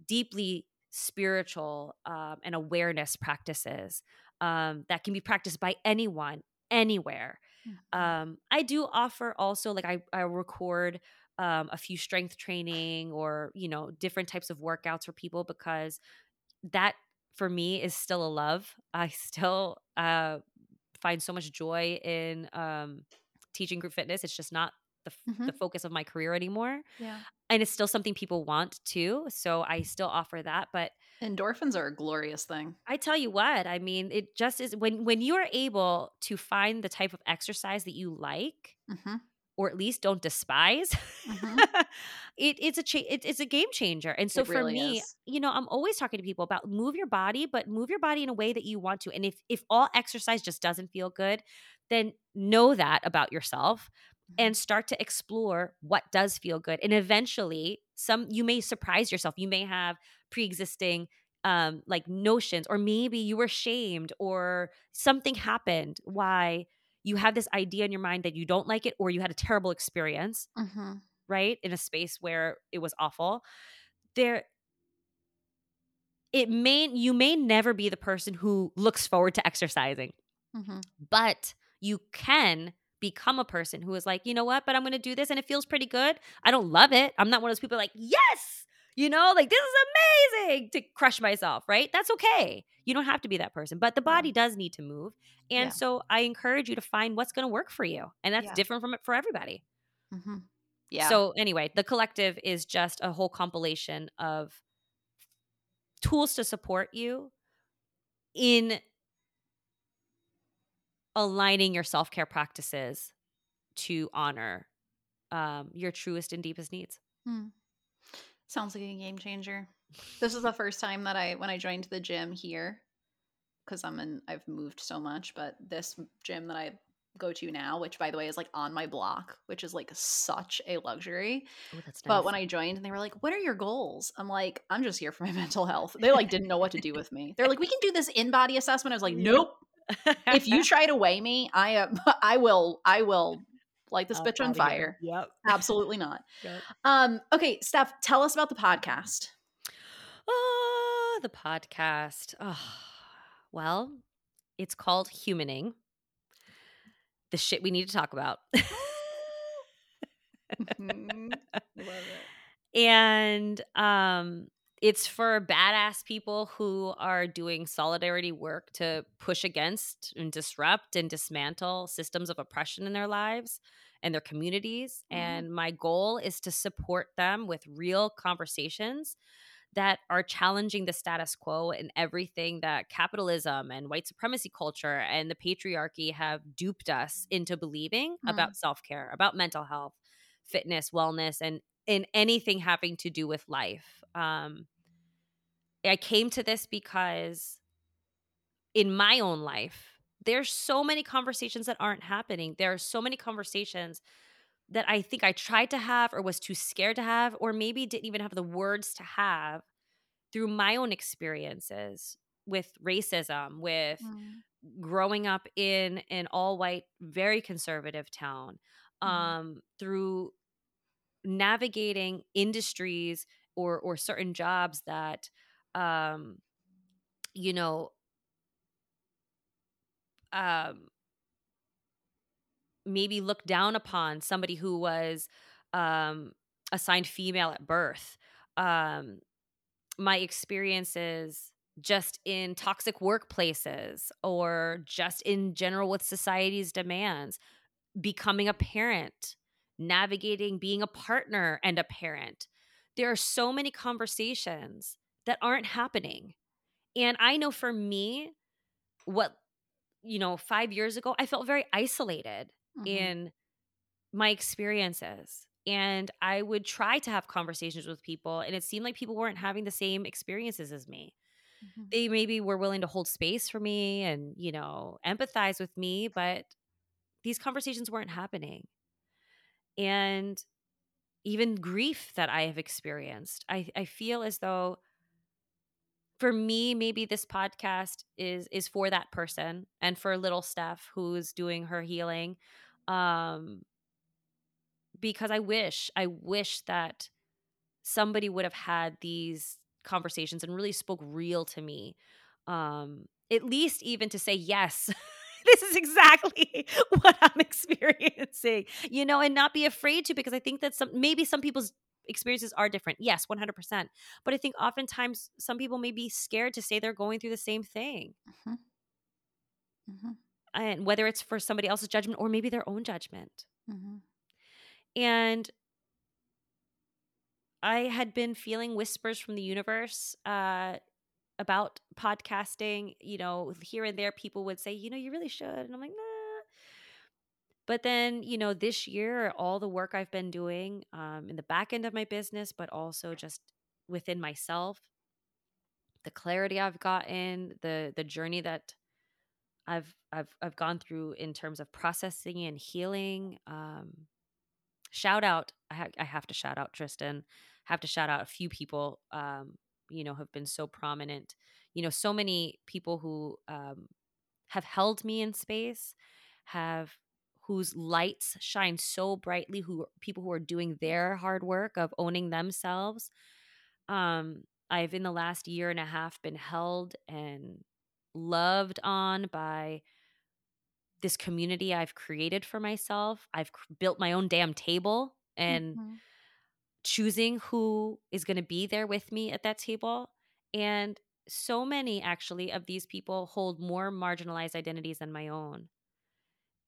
deeply spiritual um, and awareness practices um, that can be practiced by anyone, anywhere. Mm-hmm. Um, I do offer also, like I, I record um, a few strength training or, you know, different types of workouts for people because that for me is still a love. I still uh, find so much joy in um, teaching group fitness. It's just not the, mm-hmm. the focus of my career anymore. Yeah. And it's still something people want too. So I still offer that, but endorphins are a glorious thing. I tell you what, I mean, it just is when, when you are able to find the type of exercise that you like, mm-hmm. or at least don't despise, mm-hmm. it, it's a, cha- it, it's a game changer. And so it for really me, is. You know, I'm always talking to people about move your body, but move your body in a way that you want to. And if, if all exercise just doesn't feel good, then know that about yourself. And start to explore what does feel good. And eventually, some you may surprise yourself. You may have pre-existing um, like notions, or maybe you were shamed or something happened why you have this idea in your mind that you don't like it, or you had a terrible experience, mm-hmm. right? In a space where it was awful. There it may you may never be the person who looks forward to exercising, mm-hmm. but you can become a person who is like, you know what, but I'm going to do this and it feels pretty good. I don't love it. I'm not one of those people like, yes, you know, like this is amazing to crush myself, right? That's okay. You don't have to be that person, but the body yeah. does need to move. And yeah. so I encourage you to find what's going to work for you. And that's yeah. different from it for everybody. Mm-hmm. Yeah. So anyway, the collective is just a whole compilation of tools to support you in aligning your self-care practices to honor um, your truest and deepest needs. Hmm. Sounds like a game changer. This is the first time that I, when I joined the gym here, because I'm in, I've moved so much, but this gym that I go to now, which by the way is like on my block, which is like such a luxury. Ooh, that's nice. But when I joined and they were like, what are your goals? I'm like, I'm just here for my mental health. They like didn't know what to do with me. They're like, we can do this in-body assessment. I was like, nope. If you try to weigh me, I am. I will. I will light this oh, bitch on fire. Yep. Absolutely not. Yep. Um. Okay, Steph, tell us about the podcast. Oh, the podcast. Oh, well, it's called Humaning. The shit we need to talk about. Mm-hmm. Love it. And um. It's for badass people who are doing solidarity work to push against and disrupt and dismantle systems of oppression in their lives and their communities. Mm-hmm. And my goal is to support them with real conversations that are challenging the status quo and everything that capitalism and white supremacy culture and the patriarchy have duped us into believing mm-hmm. about self-care, about mental health, fitness, wellness, and in anything having to do with life. Um, I came to this because in my own life, there's so many conversations that aren't happening. There are so many conversations that I think I tried to have or was too scared to have, or maybe didn't even have the words to have through my own experiences with racism, with mm. growing up in an all-white, very conservative town, um, mm. through navigating industries or or certain jobs that, um, you know, um, maybe look down upon somebody who was um, assigned female at birth. Um, my experiences just in toxic workplaces or just in general with society's demands, becoming a parent, navigating being a partner and a parent. There are so many conversations that aren't happening. And I know for me, what, you know, five years ago, I felt very isolated mm-hmm. in my experiences. And I would try to have conversations with people, and it seemed like people weren't having the same experiences as me. Mm-hmm. They maybe were willing to hold space for me and, you know, empathize with me, but these conversations weren't happening. And even grief that I have experienced, I, I feel as though for me, maybe this podcast is is for that person and for little Steph who's doing her healing. Um, because I wish, I wish that somebody would have had these conversations and really spoke real to me. Um, at least even to say, yes, this is exactly what I'm experiencing, you know, and not be afraid to, because I think that some, maybe some people's experiences are different. Yes, one hundred percent. But I think oftentimes some people may be scared to say they're going through the same thing. Mm-hmm. Mm-hmm. And whether it's for somebody else's judgment or maybe their own judgment. Mm-hmm. And I had been feeling whispers from the universe uh, about podcasting, you know, here and there people would say, you know, you really should. And I'm like, nah. But then, you know, this year, all the work I've been doing um, in the back end of my business, but also just within myself, the clarity I've gotten, the the journey that I've I've I've gone through in terms of processing and healing. Um, shout out, I, ha- I have to shout out Tristan. Have to shout out a few people. Um, you know, have been so prominent. You know, so many people who um, have held me in space, have whose lights shine so brightly. Who people who are doing their hard work of owning themselves. Um, I've in the last year and a half been held and loved on by this community I've created for myself. I've cr- built my own damn table and mm-hmm. choosing who is going to be there with me at that table. And so many actually of these people hold more marginalized identities than my own.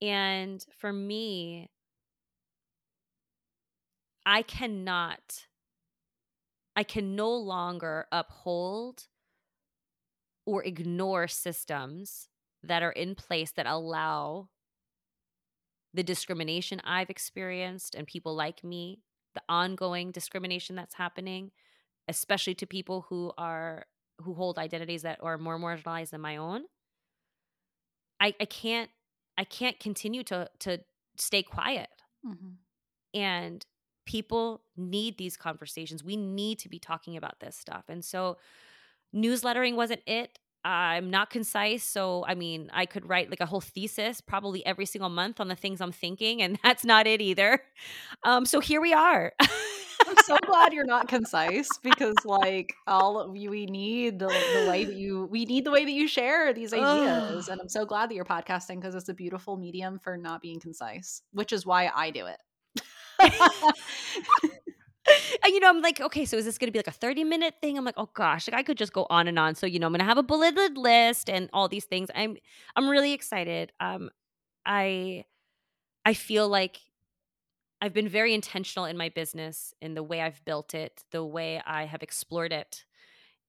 And for me, I cannot, I can no longer uphold or ignore systems that are in place that allow the discrimination I've experienced and people like me, the ongoing discrimination that's happening, especially to people who are who hold identities that are more marginalized than my own. I, I can't I can't continue to to stay quiet. Mm-hmm. And people need these conversations. We need to be talking about this stuff. And so newslettering wasn't it. I'm not concise. So, I mean, I could write like a whole thesis probably every single month on the things I'm thinking, and that's not it either. Um, so here we are. I'm so glad you're not concise, because like all of you, we need the, the way that you, we need the way that you share these ideas. And I'm so glad that you're podcasting, because it's a beautiful medium for not being concise, which is why I do it. And, you know, I'm like, okay, so is this going to be like a thirty minute thing? I'm like, oh gosh, like I could just go on and on. So, you know, I'm going to have a bulleted list and all these things. I'm, I'm really excited. Um, I, I feel like I've been very intentional in my business, in the way I've built it, the way I have explored it.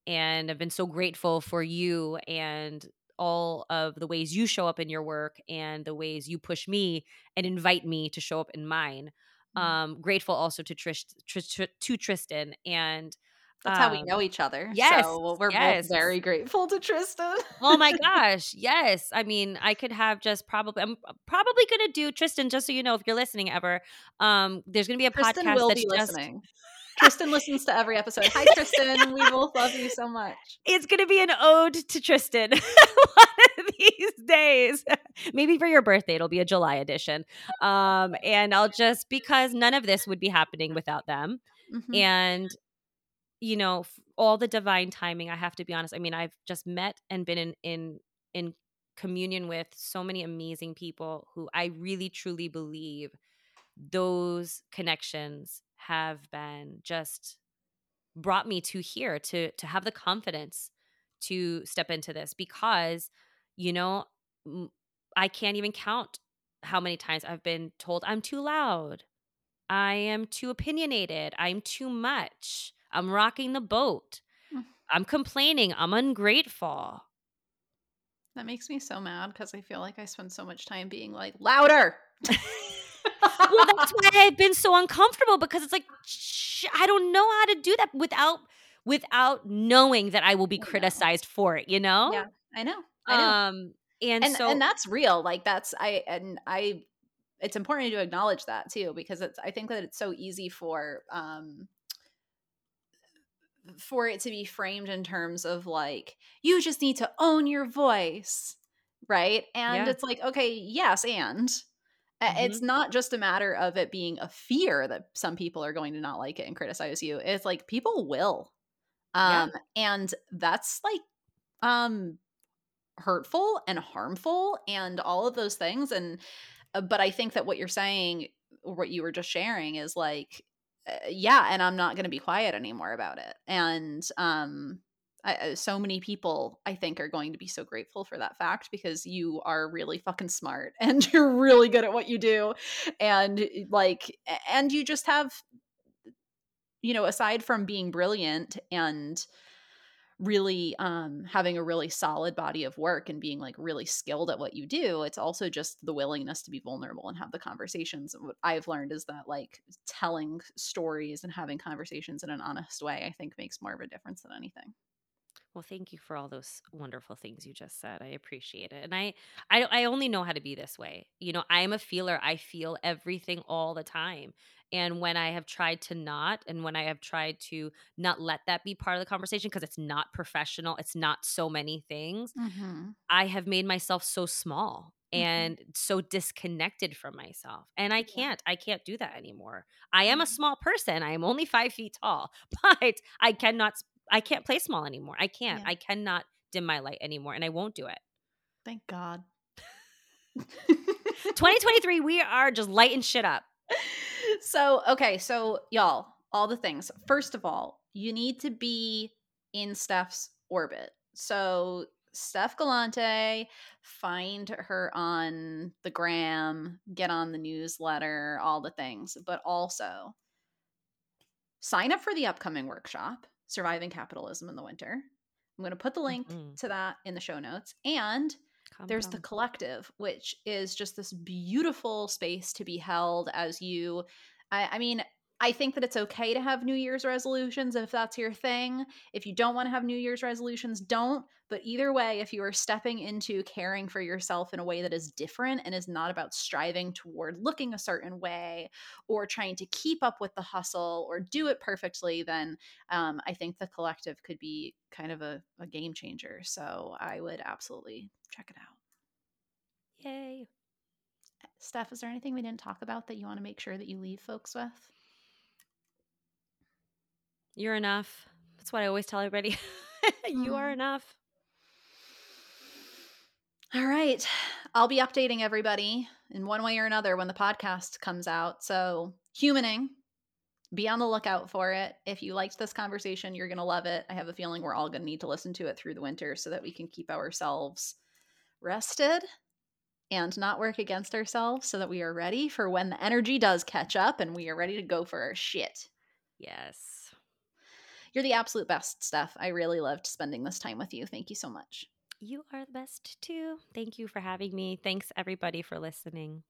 And I've been so grateful for you and all of the ways you show up in your work and the ways you push me and invite me to show up in mine. Um, grateful also to Trish, Trish, Trish to Tristan, and um, that's how we know each other. Yes, so we're yes. both very grateful to Tristan. Oh my gosh, yes. I mean, I could have just probably. I'm probably gonna do Tristan. Just so you know, if you're listening ever, um, there's gonna be a Tristan podcast will that's be just. Listening. Tristan listens to every episode. Hi, Tristan. We both love you so much. It's going to be an ode to Tristan one of these days. Maybe for your birthday, it'll be a July edition. Um, and I'll just, because none of this would be happening without them. Mm-hmm. And, you know, all the divine timing, I have to be honest. I mean, I've just met and been in, in, in communion with so many amazing people who I really, truly believe those connections have been just brought me to here to to have the confidence to step into this, because, you know, I can't even count how many times I've been told I'm too loud, I am too opinionated, I'm too much, I'm rocking the boat, I'm complaining, I'm ungrateful. That makes me so mad, because I feel like I spend so much time being like, louder. Well, that's why I've been so uncomfortable, because it's like, sh- I don't know how to do that without without knowing that I will be I criticized for it, you know? Yeah, I know. I know. Um, and, and so, and that's real. Like that's, I, and I, it's important to acknowledge that too, because it's, I think that it's so easy for, um, for it to be framed in terms of like, you just need to own your voice. Right. And yeah. It's like, okay, yes. And mm-hmm. it's not just a matter of it being a fear that some people are going to not like it and criticize you. It's like people will. Um, yeah. And that's like, um, hurtful and harmful and all of those things. And, uh, but I think that what you're saying, what you were just sharing is like, uh, yeah, and I'm not going to be quiet anymore about it. And, um, I, so many people I think are going to be so grateful for that fact, because you are really fucking smart and you're really good at what you do. And like, and you just have, you know, aside from being brilliant and really um, having a really solid body of work and being like really skilled at what you do, it's also just the willingness to be vulnerable and have the conversations. And what I've learned is that like telling stories and having conversations in an honest way, I think makes more of a difference than anything. Well, thank you for all those wonderful things you just said. I appreciate it. And I, I, I only know how to be this way. You know, I'm a feeler. I feel everything all the time. And when I have tried to not, and when I have tried to not let that be part of the conversation, because it's not professional, it's not so many things, mm-hmm. I have made myself so small mm-hmm. and so disconnected from myself. And I can't, I can't do that anymore. I am a small person. I am only five feet tall, but I cannot – I can't play small anymore. I can't. Yeah. I cannot dim my light anymore, and I won't do it. Thank God. twenty twenty-three, we are just lighting shit up. So, okay. So, y'all, all the things. First of all, you need to be in Steph's orbit. So, Steph Galante, find her on the gram, get on the newsletter, all the things. But also, sign up for the upcoming workshop. Surviving Capitalism in the Winter. I'm going to put the link mm-hmm. to that in the show notes. And come, there's come. The Collective, which is just this beautiful space to be held as you, I, I mean, I think that it's okay to have New Year's resolutions if that's your thing. If you don't want to have New Year's resolutions, don't. But either way, if you are stepping into caring for yourself in a way that is different and is not about striving toward looking a certain way or trying to keep up with the hustle or do it perfectly, then um, I think the Collective could be kind of a, a game changer. So I would absolutely check it out. Yay. Steph, is there anything we didn't talk about that you want to make sure that you leave folks with? You're enough. That's what I always tell everybody. You are enough. All right. I'll be updating everybody in one way or another when the podcast comes out. So, Humaning, be on the lookout for it. If you liked this conversation, you're going to love it. I have a feeling we're all going to need to listen to it through the winter so that we can keep ourselves rested and not work against ourselves so that we are ready for when the energy does catch up and we are ready to go for our shit. Yes. You're the absolute best, Steph. I really loved spending this time with you. Thank you so much. You are the best too. Thank you for having me. Thanks everybody for listening.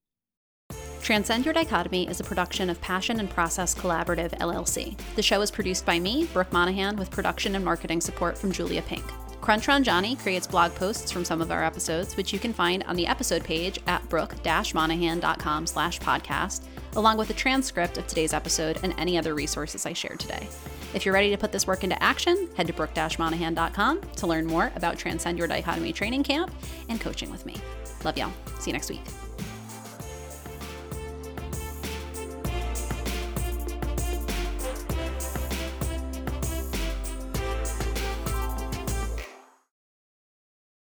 Transcend Your Dichotomy is a production of Passion and Process Collaborative, L L C. The show is produced by me, Brooke Monahan, with production and marketing support from Julia Pink. Crunch Ron Johnny creates blog posts from some of our episodes, which you can find on the episode page at brooke-monahan.com slash podcast, along with a transcript of today's episode and any other resources I shared today. If you're ready to put this work into action, head to brooke dash monahan dot com to learn more about Transcend Your Dichotomy Training Camp and coaching with me. Love y'all. See you next week.